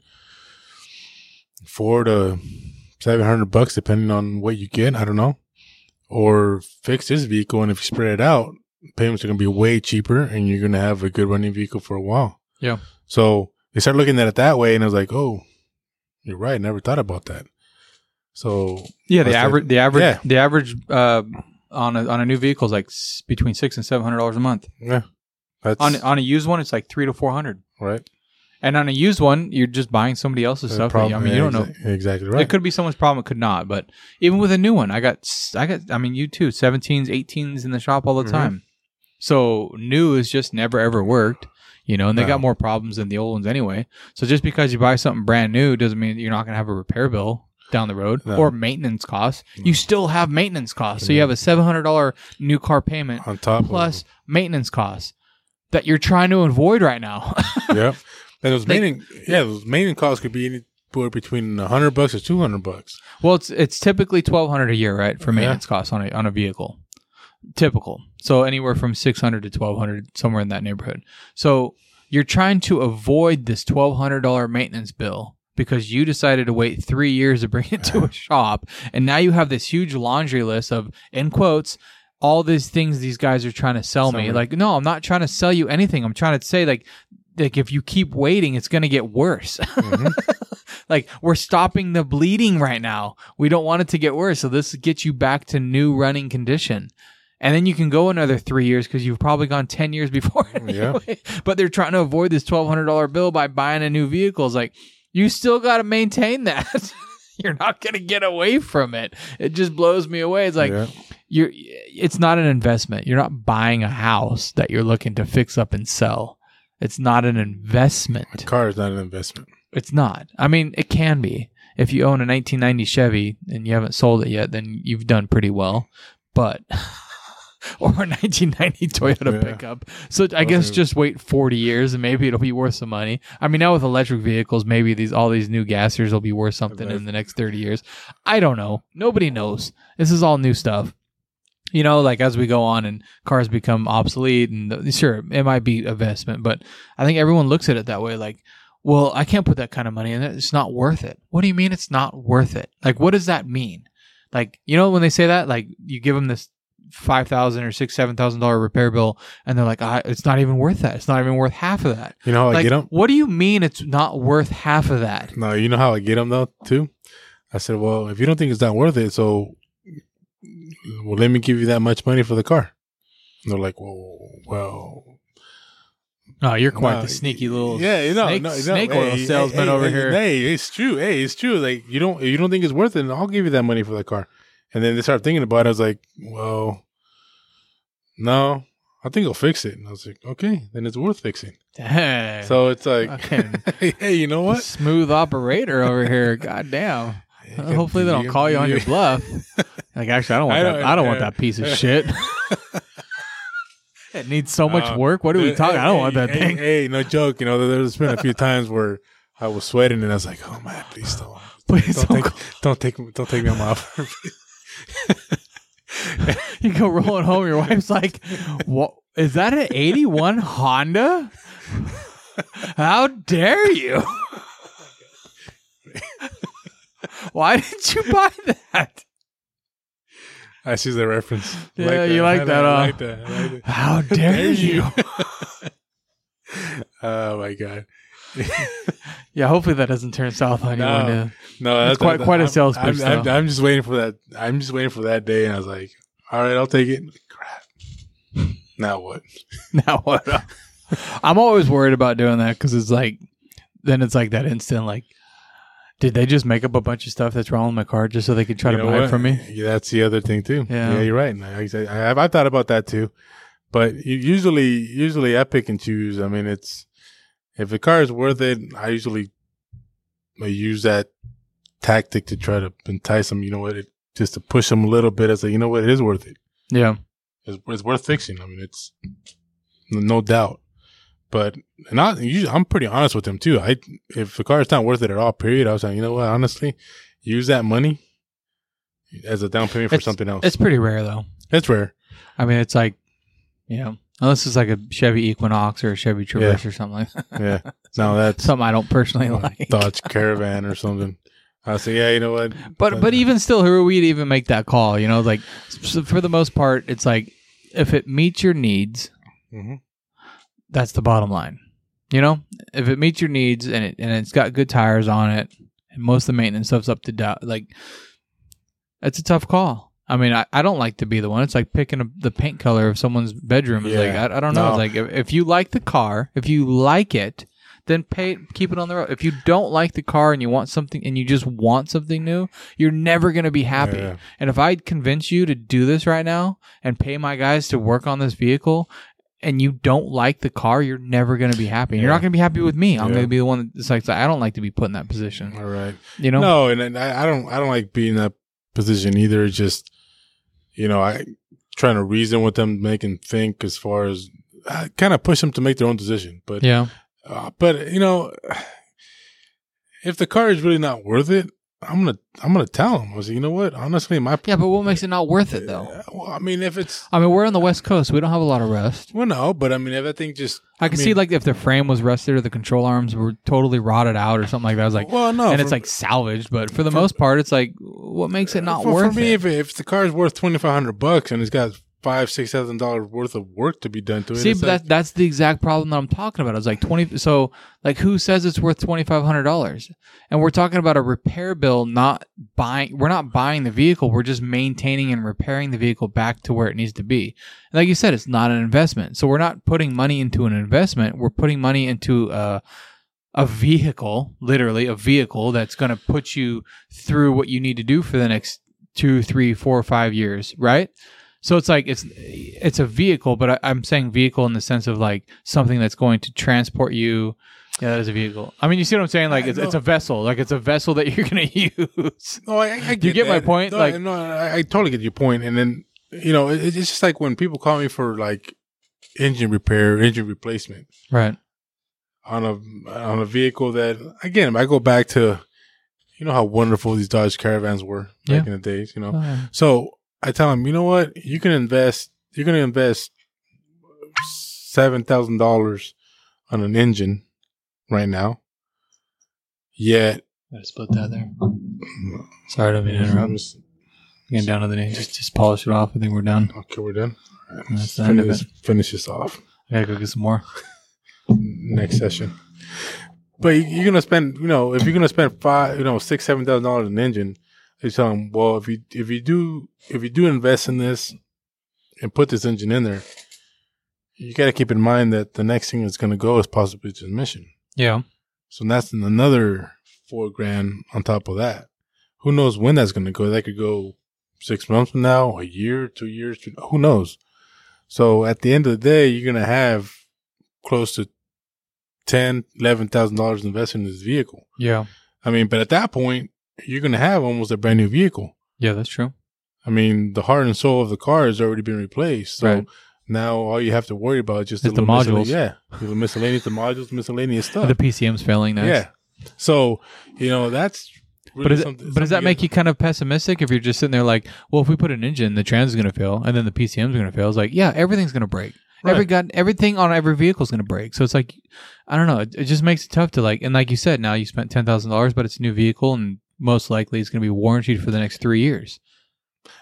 $400 to $700, depending on what you get. I don't know. Or fix this vehicle, and if you spread it out, payments are going to be way cheaper, and you're going to have a good running vehicle for a while. Yeah. So they started looking at it that way, and I was like, oh, you're right. I never thought about that. So yeah, the average on a new vehicle is like between $600 and $700 a month. Yeah. That's, on a used one, it's like $300 to $400. Right. And on a used one, you're just buying somebody else's stuff. Problem, I mean, you don't know. Exactly right. It could be someone's problem. It could not. But even with a new one, I got. I mean, you too. 17s, 18s in the shop all the mm-hmm. time. So new has just never, ever worked, you know, and they got more problems than the old ones anyway. So just because you buy something brand new doesn't mean you're not going to have a repair bill down the road or maintenance costs. You still have maintenance costs. So you have a $700 new car payment on top plus maintenance costs that you're trying to avoid right now. Yeah. And those maintenance costs could be anywhere between $100 or $200. Well, it's typically $1,200 a year, right, for maintenance costs on a vehicle. Typical. So anywhere from $600 to $1,200, somewhere in that neighborhood. So you're trying to avoid this $1,200 maintenance bill because you decided to wait 3 years to bring it to a shop, and now you have this huge laundry list of, in quotes, all these things these guys are trying to sell me. Like, no, I'm not trying to sell you anything. I'm trying to say, like if you keep waiting, it's going to get worse. Mm-hmm. Like, we're stopping the bleeding right now. We don't want it to get worse. So this gets you back to new running condition. And then you can go another 3 years because you've probably gone 10 years before. Anyway. Yeah. But they're trying to avoid this $1,200 bill by buying a new vehicle. It's like, you still got to maintain that. You're not going to get away from it. It just blows me away. It's like, it's not an investment. You're not buying a house that you're looking to fix up and sell. It's not an investment. A car is not an investment. It's not. I mean, it can be. If you own a 1990 Chevy and you haven't sold it yet, then you've done pretty well. But, or a 1990 Toyota pickup. So I guess just wait 40 years and maybe it'll be worth some money. I mean, now with electric vehicles, maybe all these new gassers will be worth something in the next 30 years. I don't know. Nobody knows. This is all new stuff. You know, like as we go on and cars become obsolete, and sure, it might be investment, but I think everyone looks at it that way. Like, well, I can't put that kind of money in it. It's not worth it. What do you mean it's not worth it? Like, what does that mean? Like, you know, when they say that, like you give them this $5,000 or $6,000, $7,000 repair bill, and they're like, it's not even worth that. It's not even worth half of that. You know how I get them? What do you mean it's not worth half of that? No, you know how I get them though, too? I said, well, if you don't think it's not worth it, so... well, let me give you that much money for the car. And they're like, well. Oh, you're quite the sneaky little snake oil salesman over here. Hey, it's true. Like, you don't think it's worth it, and I'll give you that money for the car. And then they start thinking about it. I was like, well, no, I think I'll fix it. And I was like, okay, then it's worth fixing. Dang. So it's like, okay. Hey, you know what? Smooth operator over here. Goddamn. Hopefully they don't call you on your bluff. Like, actually, I don't want that piece of shit. It needs so much work. What are we talking? I don't want that thing. Hey, no joke. You know, there's been a few times where I was sweating and I was like, "Oh man, please don't, don't take me on my offer." You go rolling home. Your wife's like, "What is that? An '81 Honda? How dare you?" Why did you buy that? I see the reference. Yeah, I like that. How dare you? Oh my god. Yeah, hopefully that doesn't turn south on you. No, that's quite a sales pitch. I'm just waiting for that. I'm just waiting for that day, and I was like, "All right, I'll take it." Crap. Now what? I'm always worried about doing that because it's like, then it's like that instant like. Did they just make up a bunch of stuff that's wrong with my car just so they could try to buy it from me? Yeah, that's the other thing too. Yeah, you're right. I've thought about that too, but usually I pick and choose. I mean, it's if the car is worth it, I usually use that tactic to try to entice them. You know what? It just to push them a little bit. I said, you know what? It is worth it. Yeah. It's worth fixing. I mean, it's no doubt. But and I'm pretty honest with them too. If the car is not worth it at all, period, I was like, you know what? Honestly, use that money as a down payment for something else. It's pretty rare though. It's rare. I mean, it's like, you know, unless it's like a Chevy Equinox or a Chevy Traverse or something like that. Yeah. No, that's something I don't personally like. Dodge Caravan or something. I say, yeah, you know what? But even still, who are we to even make that call? You know, like for the most part, it's like if it meets your needs, mm-hmm. that's the bottom line. You know, if it meets your needs and it's got good tires on it, and most of the maintenance stuff's up to date, like it's a tough call. I mean, I don't like to be the one. It's like picking the paint color of someone's bedroom. It's like I don't know. No. It's like if you like the car, if you like it. Then keep it on the road. If you don't like the car and you want something, and you just want something new, you're never going to be happy. Yeah. And if I convince you to do this right now and pay my guys to work on this vehicle, and you don't like the car, you're never going to be happy. Yeah. You're not going to be happy with me. I'm going to be the one that's like, I don't like to be put in that position. All right. You know? No, and I don't like being in that position either. It's just, you know, I trying to reason with them, make them think as far as I kind of push them to make their own decision. But yeah. But you know, if the car is really not worth it, I'm gonna tell him. I was like, you know what? Honestly, but what makes it not worth it though? Well, I mean, we're on the West Coast, we don't have a lot of rust. Well, no, but I mean, if that thing just, I could see like if the frame was rusted or the control arms were totally rotted out or something like that. I was like, well, no, and it's like salvaged. But for the most part, it's like, what makes it not worth it? For me, if the car is worth $2,500 and it's got $5,000-$6,000 worth of work to be done to it. See, but that's the exact problem that I'm talking about. It's like So, like, who says it's worth $2,500? And we're talking about a repair bill. We're not buying the vehicle. We're just maintaining and repairing the vehicle back to where it needs to be. And like you said, it's not an investment. So we're not putting money into an investment. We're putting money into a vehicle, literally a vehicle that's going to put you through what you need to do for the next 2, 3, 4, 5 years, right? So it's like it's a vehicle, but I'm saying vehicle in the sense of like something that's going to transport you. Yeah, that is a vehicle. I mean, you see what I'm saying? Like it's a vessel. Like it's a vessel that you're going to use. No, I get you get that. My point? No, like, no, I totally get your point. And then, you know, it's just like when people call me for like engine repair, engine replacement. Right. On a vehicle that, again, I go back to, you know how wonderful these Dodge Caravans were back in the days, you know. Oh, yeah. So I tell him, you know what? You're going to invest $7,000 on an engine right now. Yet. I split that there. Sorry, I don't mean to interrupt. I'm just getting down to the name. Just polish it off. I think we're done. Okay, we're done. All right. That's the end of it. Finish this off. I got to go get some more. Next session. But you're going to spend, you know, if you're going to spend $6,000-$7,000 on an engine, they tell them, well, if you do invest in this and put this engine in there, you got to keep in mind that the next thing that's going to go is possibly transmission. Yeah. So that's another $4,000 on top of that. Who knows when that's going to go? That could go 6 months from now, a year, 2 years. Who knows? So at the end of the day, you're going to have close to $10,000-$11,000 invested in this vehicle. Yeah. I mean, but at that point, you're going to have almost a brand new vehicle. Yeah, that's true. I mean, the heart and soul of the car has already been replaced. So now all you have to worry about is just the modules. Miscellaneous stuff. The PCM's failing now. Yeah. So, you know, that's really But does that make you kind of pessimistic if you're just sitting there like, well, if we put an engine, the trans is going to fail and then the PCM's going to fail. It's like, yeah, everything's going to break. Right. Everything on every vehicle is going to break. So it's like, I don't know. It just makes it tough to like, and like you said, now you spent $10,000, but it's a new vehicle and most likely it's going to be warranted for the next 3 years.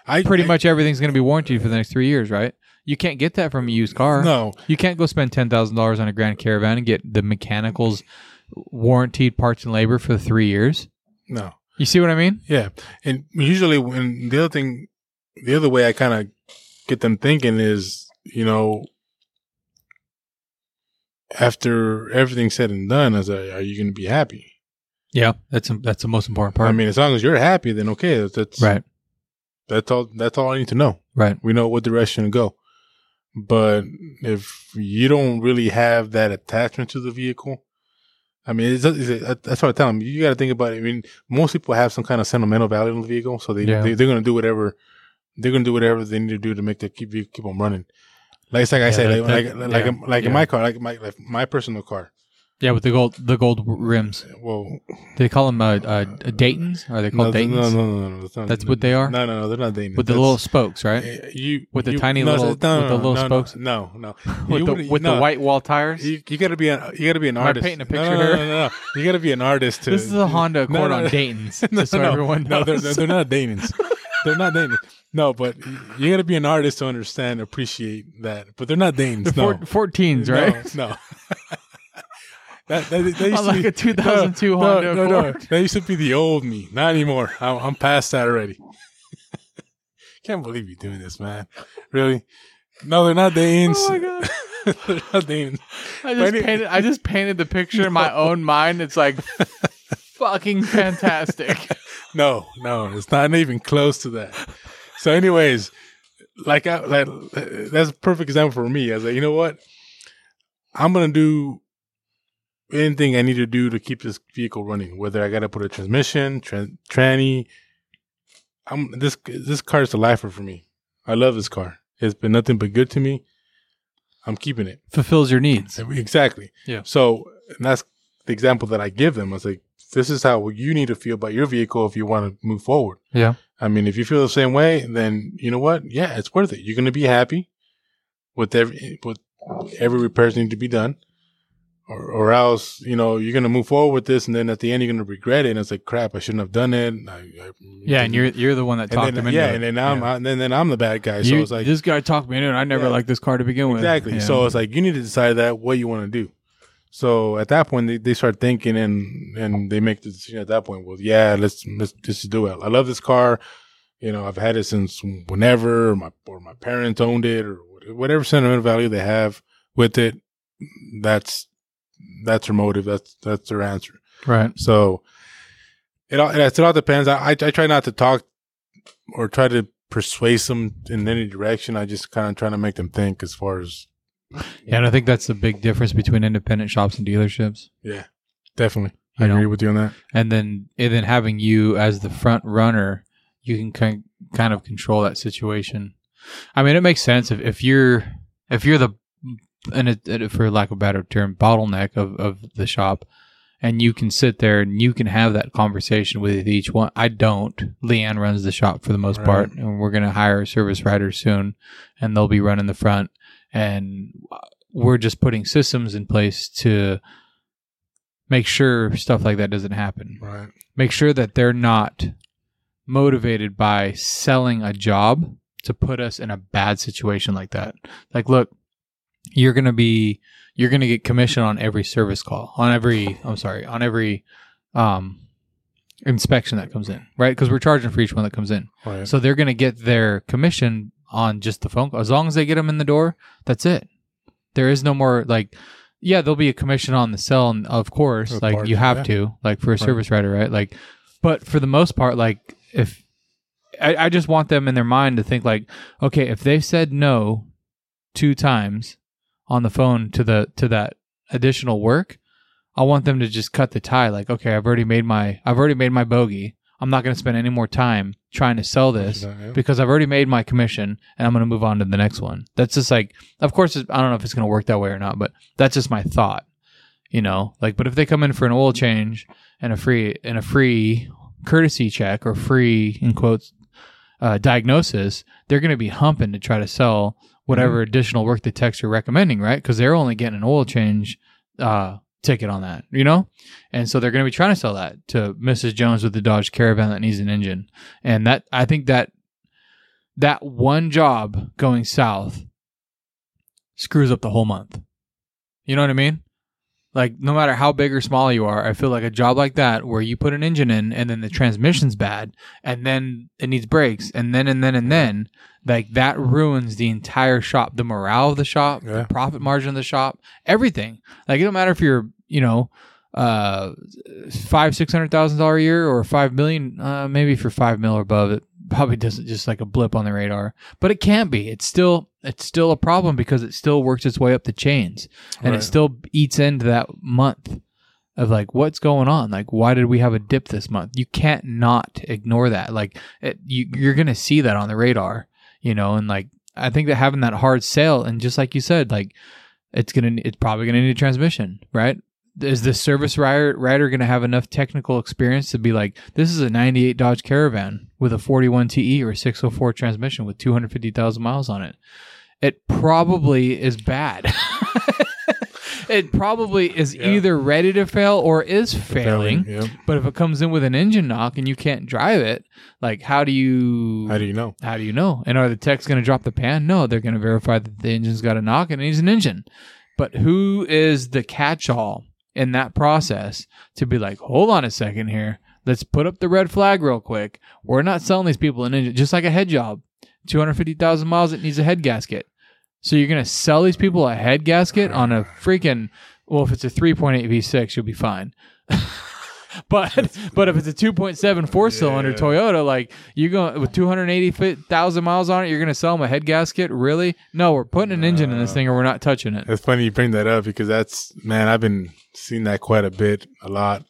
Pretty much everything's going to be warranted for the next 3 years, right? You can't get that from a used car. No. You can't go spend $10,000 on a Grand Caravan and get the mechanicals warranted parts and labor for 3 years. No. You see what I mean? Yeah. And usually when the other way I kind of get them thinking is, you know, after everything's said and done, are you going to be happy? Yeah, that's the most important part. I mean, as long as you're happy, then okay, that's right. That's all I need to know. Right. We know what direction to go. But if you don't really have that attachment to the vehicle, I mean, that's what I tell them. You got to think about it. I mean, most people have some kind of sentimental value in the vehicle, so they're going to do whatever they need to do to make the keep them running. Like it's like I said, in my car, like my personal car. Yeah, with the gold rims. Well, do they call them Daytons? Are they called Daytons? No. That's what they are. No, they're not Daytons. With the little spokes, right? With the tiny little spokes. No. The white wall tires. You got to be an artist. Am I painting a picture here? No. You got to be an artist to. This is a Honda Accord on Daytons. Everyone knows. No, they're not Daytons. They're not Daytons. No, but you got to be an artist to understand, appreciate that. But they're not Daytons. They're 14s, right? No. That used to be a 2002 Honda Accord. That used to be the old me. Not anymore. I'm past that already. Can't believe you're doing this, man. Really? No, they're not Danes. Oh my god. They're not Danes. I just painted the picture in my own mind. It's like fucking fantastic. No, it's not even close to that. So, anyways, that's a perfect example for me. I was like, you know what? I'm gonna do anything I need to do to keep this vehicle running, whether I got to put a transmission, tranny. This car is a lifer for me. I love this car. It's been nothing but good to me. I'm keeping it. Fulfills your needs. Exactly. Yeah. So, and that's the example that I give them. I was like, this is how you need to feel about your vehicle if you want to move forward. Yeah. I mean, if you feel the same way, then you know what? Yeah, it's worth it. You're going to be happy with every repairs need to be done. Or else, you know, you're going to move forward with this, and then at the end, you're going to regret it. And it's like, crap, I shouldn't have done it. And you're the one that talked them into it. Yeah, and then I'm the bad guy. So it's like, this guy talked me into it. I never liked this car to begin with. Exactly. Yeah. So it's like, you need to decide what you want to do. So at that point, they start thinking and they make the decision at that point. Well, yeah, let's just do it. I love this car. You know, I've had it since whenever, or my parents owned it, or whatever sentimental value they have with it. That's her motive. That's her answer. Right. So it all depends. I try not to talk or try to persuade them in any direction. I just kind of try to make them think as far as. Yeah, and I think that's the big difference between independent shops and dealerships. Yeah, definitely. I agree with you on that. And then having you as the front runner, you can kind of control that situation. I mean, it makes sense if you're the, and it, for lack of a better term, bottleneck of the shop, and you can sit there and you can have that conversation with each one. I don't. Leanne runs the shop for the most part, and we're going to hire a service rider soon, and they'll be running the front, and we're just putting systems in place to make sure stuff like that doesn't happen. Right. Make sure that they're not motivated by selling a job to put us in a bad situation like that. Like, look, you're going to get commission on every service call, on every inspection that comes in, right? Because we're charging for each one that comes in. Right. So they're going to get their commission on just the phone call. As long as they get them in the door, that's it. There is no more like, yeah, there'll be a commission on the sell, and of course, or like parts, you have to, like for a service rider, right? Like, but for the most part, like if I just want them in their mind to think like, okay, if they said no 2 times on the phone to that additional work, I want them to just cut the tie. Like, okay, I've already made my bogey. I'm not going to spend any more time trying to sell this because I've already made my commission, and I'm going to move on to the next one. That's just like, of course, I don't know if it's going to work that way or not, but that's just my thought, you know, like, but if they come in for an oil change and a free courtesy check or free in quotes, diagnosis, they're going to be humping to try to sell whatever additional work the techs are recommending, right? Because they're only getting an oil change ticket on that, you know? And so they're going to be trying to sell that to Mrs. Jones with the Dodge Caravan that needs an engine. And that, I think that one job going south screws up the whole month. You know what I mean? Like, no matter how big or small you are, I feel like a job like that where you put an engine in and then the transmission's bad and then it needs brakes and then, like, that ruins the entire shop, the morale of the shop, the profit margin of the shop, everything. Like, it don't matter if you're, you know, $500,000-$600,000 a year or $5 million, maybe for $5 million or above, it probably doesn't, just like a blip on the radar, but it can be. It's still a problem because it still works its way up the chains and it still eats into that month of like, what's going on? Like, why did we have a dip this month? You can't not ignore that. Like, you're going to see that on the radar, you know? And like, I think that having that hard sale, and just like you said, like, it's probably going to need a transmission, right? Is the service rider going to have enough technical experience to be like, this is a 98 Dodge Caravan with a 41 TE or 604 transmission with 250,000 miles on it? It probably is bad. It probably is either ready to fail or is failing. Yeah. But if it comes in with an engine knock and you can't drive it, like, how do you know? How do you know? And are the techs going to drop the pan? No, they're going to verify that the engine's got a knock and it needs an engine. But who is the catch-all in that process to be like, hold on a second here. Let's put up the red flag real quick. We're not selling these people an engine, just like a head job. 250,000 miles, it needs a head gasket. So you're going to sell these people a head gasket on a freaking, well, if it's a 3.8 V6, you'll be fine. but if it's a 2.7 4-cylinder Toyota, like, you're going with 280,000 miles on it, you're going to sell them a head gasket? Really? No, we're putting an engine in this thing or we're not touching it. It's funny you bring that up because that's, man, I've been seeing that quite a bit, a lot.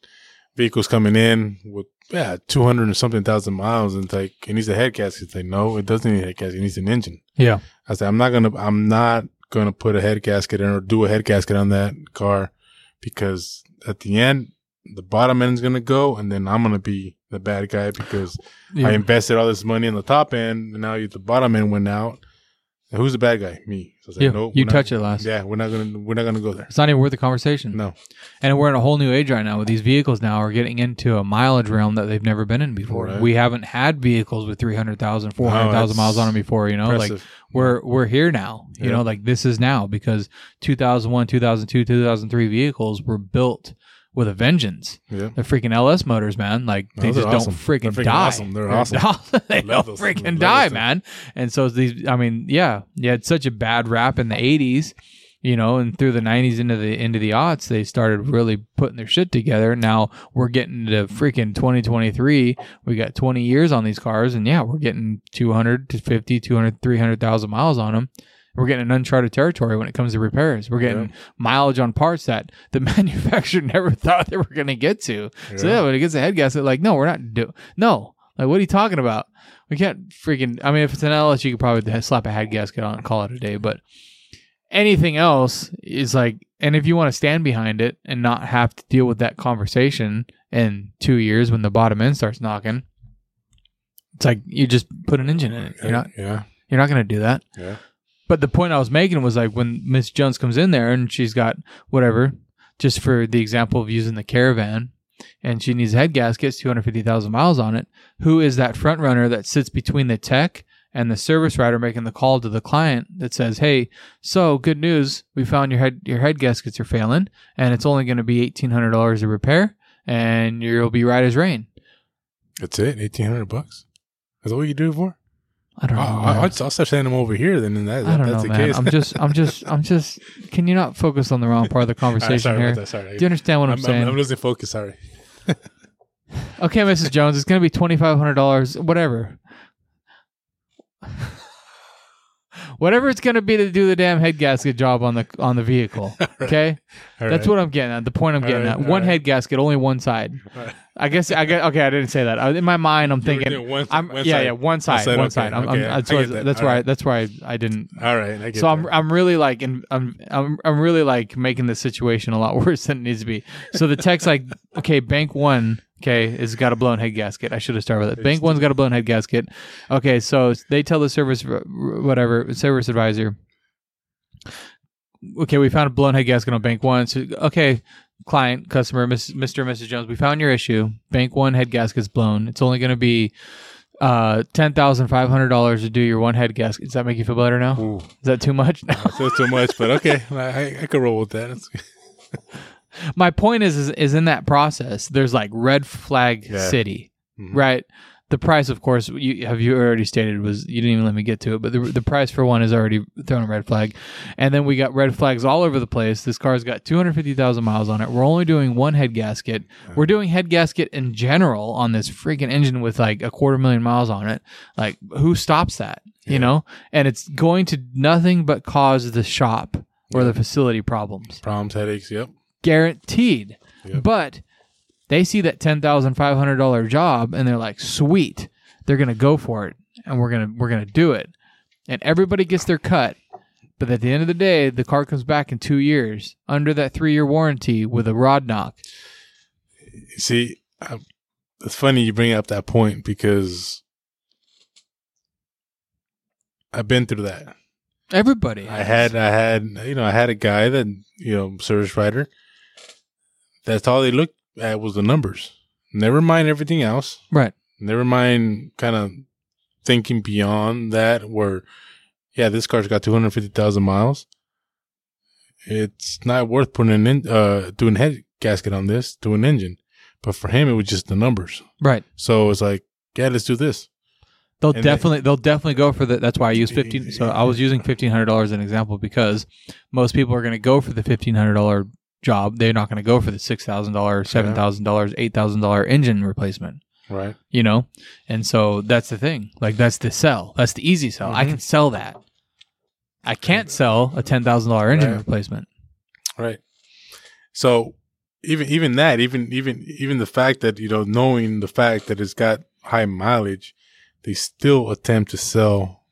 Vehicles coming in with 200 or something thousand miles, and it's like, it needs a head gasket. It's like, no, it doesn't need a head gasket. It needs an engine. Yeah. I said, I'm not gonna put a head gasket in or do a head gasket on that car, because at the end, the bottom end is gonna go, and then I'm gonna be the bad guy because I invested all this money in the top end, and now the bottom end went out. And who's the bad guy? Me. So I was like, no, you touch it last. Yeah, we're not gonna go there. It's not even worth the conversation. No. And we're in a whole new age right now with these vehicles. Now are getting into a mileage realm that they've never been in before. Right. We haven't had vehicles with 300,000, 400,000 miles on them before. You know, impressive. Like we're here now. You know, like this is now, because 2001, 2002, 2003 vehicles were built with a vengeance. Yeah. They're freaking LS motors, man. Like, they just awesome. Don't freaking die. Awesome. They're awesome. They don't freaking die, man. And so these, I mean, you had such a bad rap in the 80s, you know, and through the 90s into the aughts, they started really putting their shit together. Now we're getting to freaking 2023. We got 20 years on these cars, and we're getting 200 to 50, 200, 300,000 miles on them. We're getting an uncharted territory when it comes to repairs. We're getting mileage on parts that the manufacturer never thought they were going to get to. Yeah. So when it gets a head gasket, like, no, we're not doing. No, like, what are you talking about? We can't freaking. I mean, if it's an LS, you could probably slap a head gasket on and call it a day. But anything else is like, and if you want to stand behind it and not have to deal with that conversation in 2 years when the bottom end starts knocking, it's like you just put an engine in it. You're not going to do that. Yeah. But the point I was making was, like, when Miss Jones comes in there and she's got whatever, just for the example of using the Caravan, and she needs a head gasket, 250,000 miles on it, who is that front runner that sits between the tech and the service rider making the call to the client that says, hey, so good news, we found your head gaskets are failing, and it's only going to be $1,800 to repair, and you'll be right as rain. That's it, $1,800? That's all you do it for? I don't know. I'll start sending them over here. Then and that's the case. I'm just. Can you not focus on the wrong part of the conversation? Sorry. Do you understand what I'm saying? I'm losing focus. Sorry. Okay, Mrs. Jones, it's going to be $2,500. Whatever. Whatever it's going to be to do the damn head gasket job on the vehicle. Okay, that's what I'm getting at. The point I'm getting at. One head gasket, only one side. Right. I guess. Okay, I didn't say that. In my mind, I'm thinking. One side. That's why I didn't. All right. I get so that. I'm really like making the situation a lot worse than it needs to be. So the tech's like, okay, bank one. Okay, it's got a blown head gasket. I should have started with it. Bank one's got a blown head gasket. Okay, so they tell the service advisor, okay, we found a blown head gasket on bank one. So, okay, client, customer, Mr. and Mrs. Jones, we found your issue. Bank one head gasket's blown. It's only going to be $10,500 to do your one head gasket. Does that make you feel better now? Ooh. Is that too much? No. It feels too much, but okay, I could roll with that. My point is in that process, there's like red flag city, right? The price, of course, you already stated was, you didn't even let me get to it, but the price for one is already thrown a red flag. And then we got red flags all over the place. This car's got 250,000 miles on it. We're only doing one head gasket. We're doing head gasket in general on this freaking engine with like 250,000 miles on it. Like, who stops that, you know? And it's going to nothing but cause the shop or the facility problems. Headaches, yep. guaranteed. Yep. But they see that $10,500 job and they're like, sweet, they're going to go for it, and we're going to do it. And everybody gets their cut. But at the end of the day, the car comes back in 2 years under that 3-year warranty with a rod knock. See, it's funny you bring up that point because I've been through that. Everybody has. I had a guy that, service writer. That's all they looked at was the numbers. Never mind everything else. Right. Never mind kind of thinking beyond that where, yeah, this car's got 250,000 miles. It's not worth putting in, doing head gasket on this to an engine. But for him, it was just the numbers. Right. So it's like, yeah, let's do this. They'll definitely go for the. That's why I use 15. So I was using $1,500 as an example because most people are going to go for the $1,500 job. They're not going to go for the $6,000, $7,000, $8,000 engine replacement. Right. And so that's the thing. Like, that's the sell. That's the easy sell. Mm-hmm. I can sell that. I can't sell a $10,000 engine replacement. Right. So even the fact that, knowing the fact that it's got high mileage, they still attempt to sell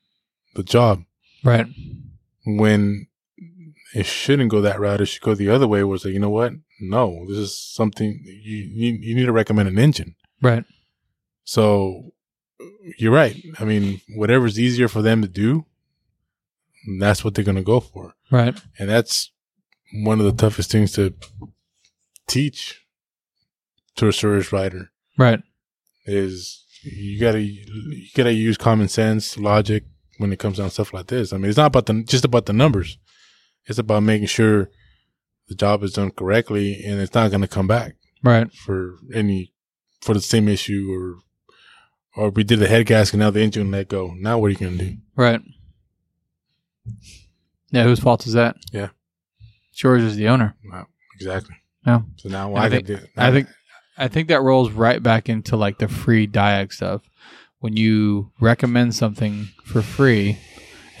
the job. Right. When it shouldn't go that route. It should go the other way where it's like, you know what? No, this is something you need to recommend an engine. Right. So you're right. I mean, whatever's easier for them to do, that's what they're going to go for. Right. And that's one of the toughest things to teach to a service writer. Right. Is you gotta use common sense, logic when it comes down to stuff like this. I mean, it's not about just about the numbers. It's about making sure the job is done correctly and it's not going to come back. Right. For the same issue or we did the head gasket, now the engine let go. Now what are you going to do? Right. Yeah, whose fault is that? Yeah. It's yours as the owner. Wow, exactly. Yeah. So now I think that rolls right back into like the free DIAC stuff. When you recommend something for free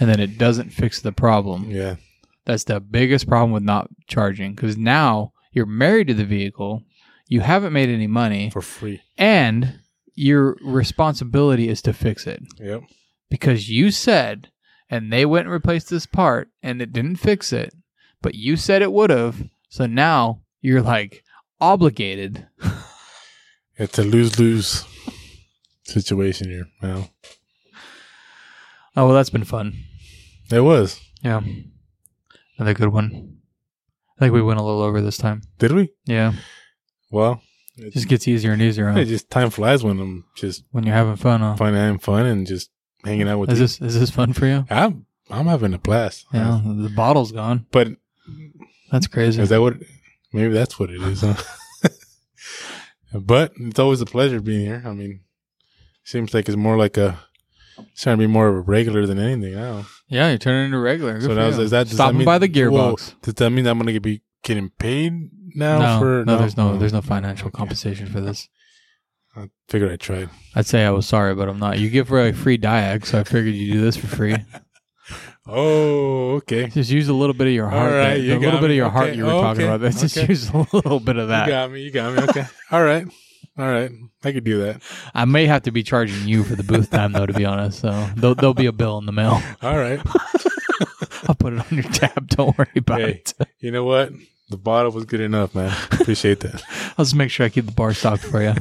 and then it doesn't fix the problem. Yeah. That's the biggest problem with not charging, because now you're married to the vehicle. You haven't made any money. For free. And your responsibility is to fix it. Yep. Because you said, and they went and replaced this part, and it didn't fix it, but you said it would have, so now you're like obligated. It's a lose-lose situation here now. Oh, well, that's been fun. It was. Yeah. Another good one. I think we went a little over this time. Did we? Yeah. Well, it just gets easier and easier. Huh? It just time flies when I'm just when you're having fun. Huh? Having fun and just hanging out with. Is this fun for you? I'm having a blast. Yeah, the bottle's gone, but that's crazy. Is that what? Maybe that's what it is. Huh? But it's always a pleasure being here. I mean, seems like it's more like it's trying to be more of a regular than anything now. Yeah, you're turning into a regular. Good so now is that stopping by the Gearbox? Does that mean I'm going to be getting paid? There's no financial compensation for this. I figured I tried. I'd say I was sorry, but I'm not. You give her a free DIAC, so I figured you do this for free. Oh, okay. Just use a little bit of your heart. All right, you were talking about. Let's just use a little bit of that. You got me. Okay. All right. I could do that. I may have to be charging you for the booth time, though, to be honest. So there'll be a bill in the mail. All right. I'll put it on your tab. Don't worry about it. You know what? The bottle was good enough, man. Appreciate that. I'll just make sure I keep the bar stocked for you.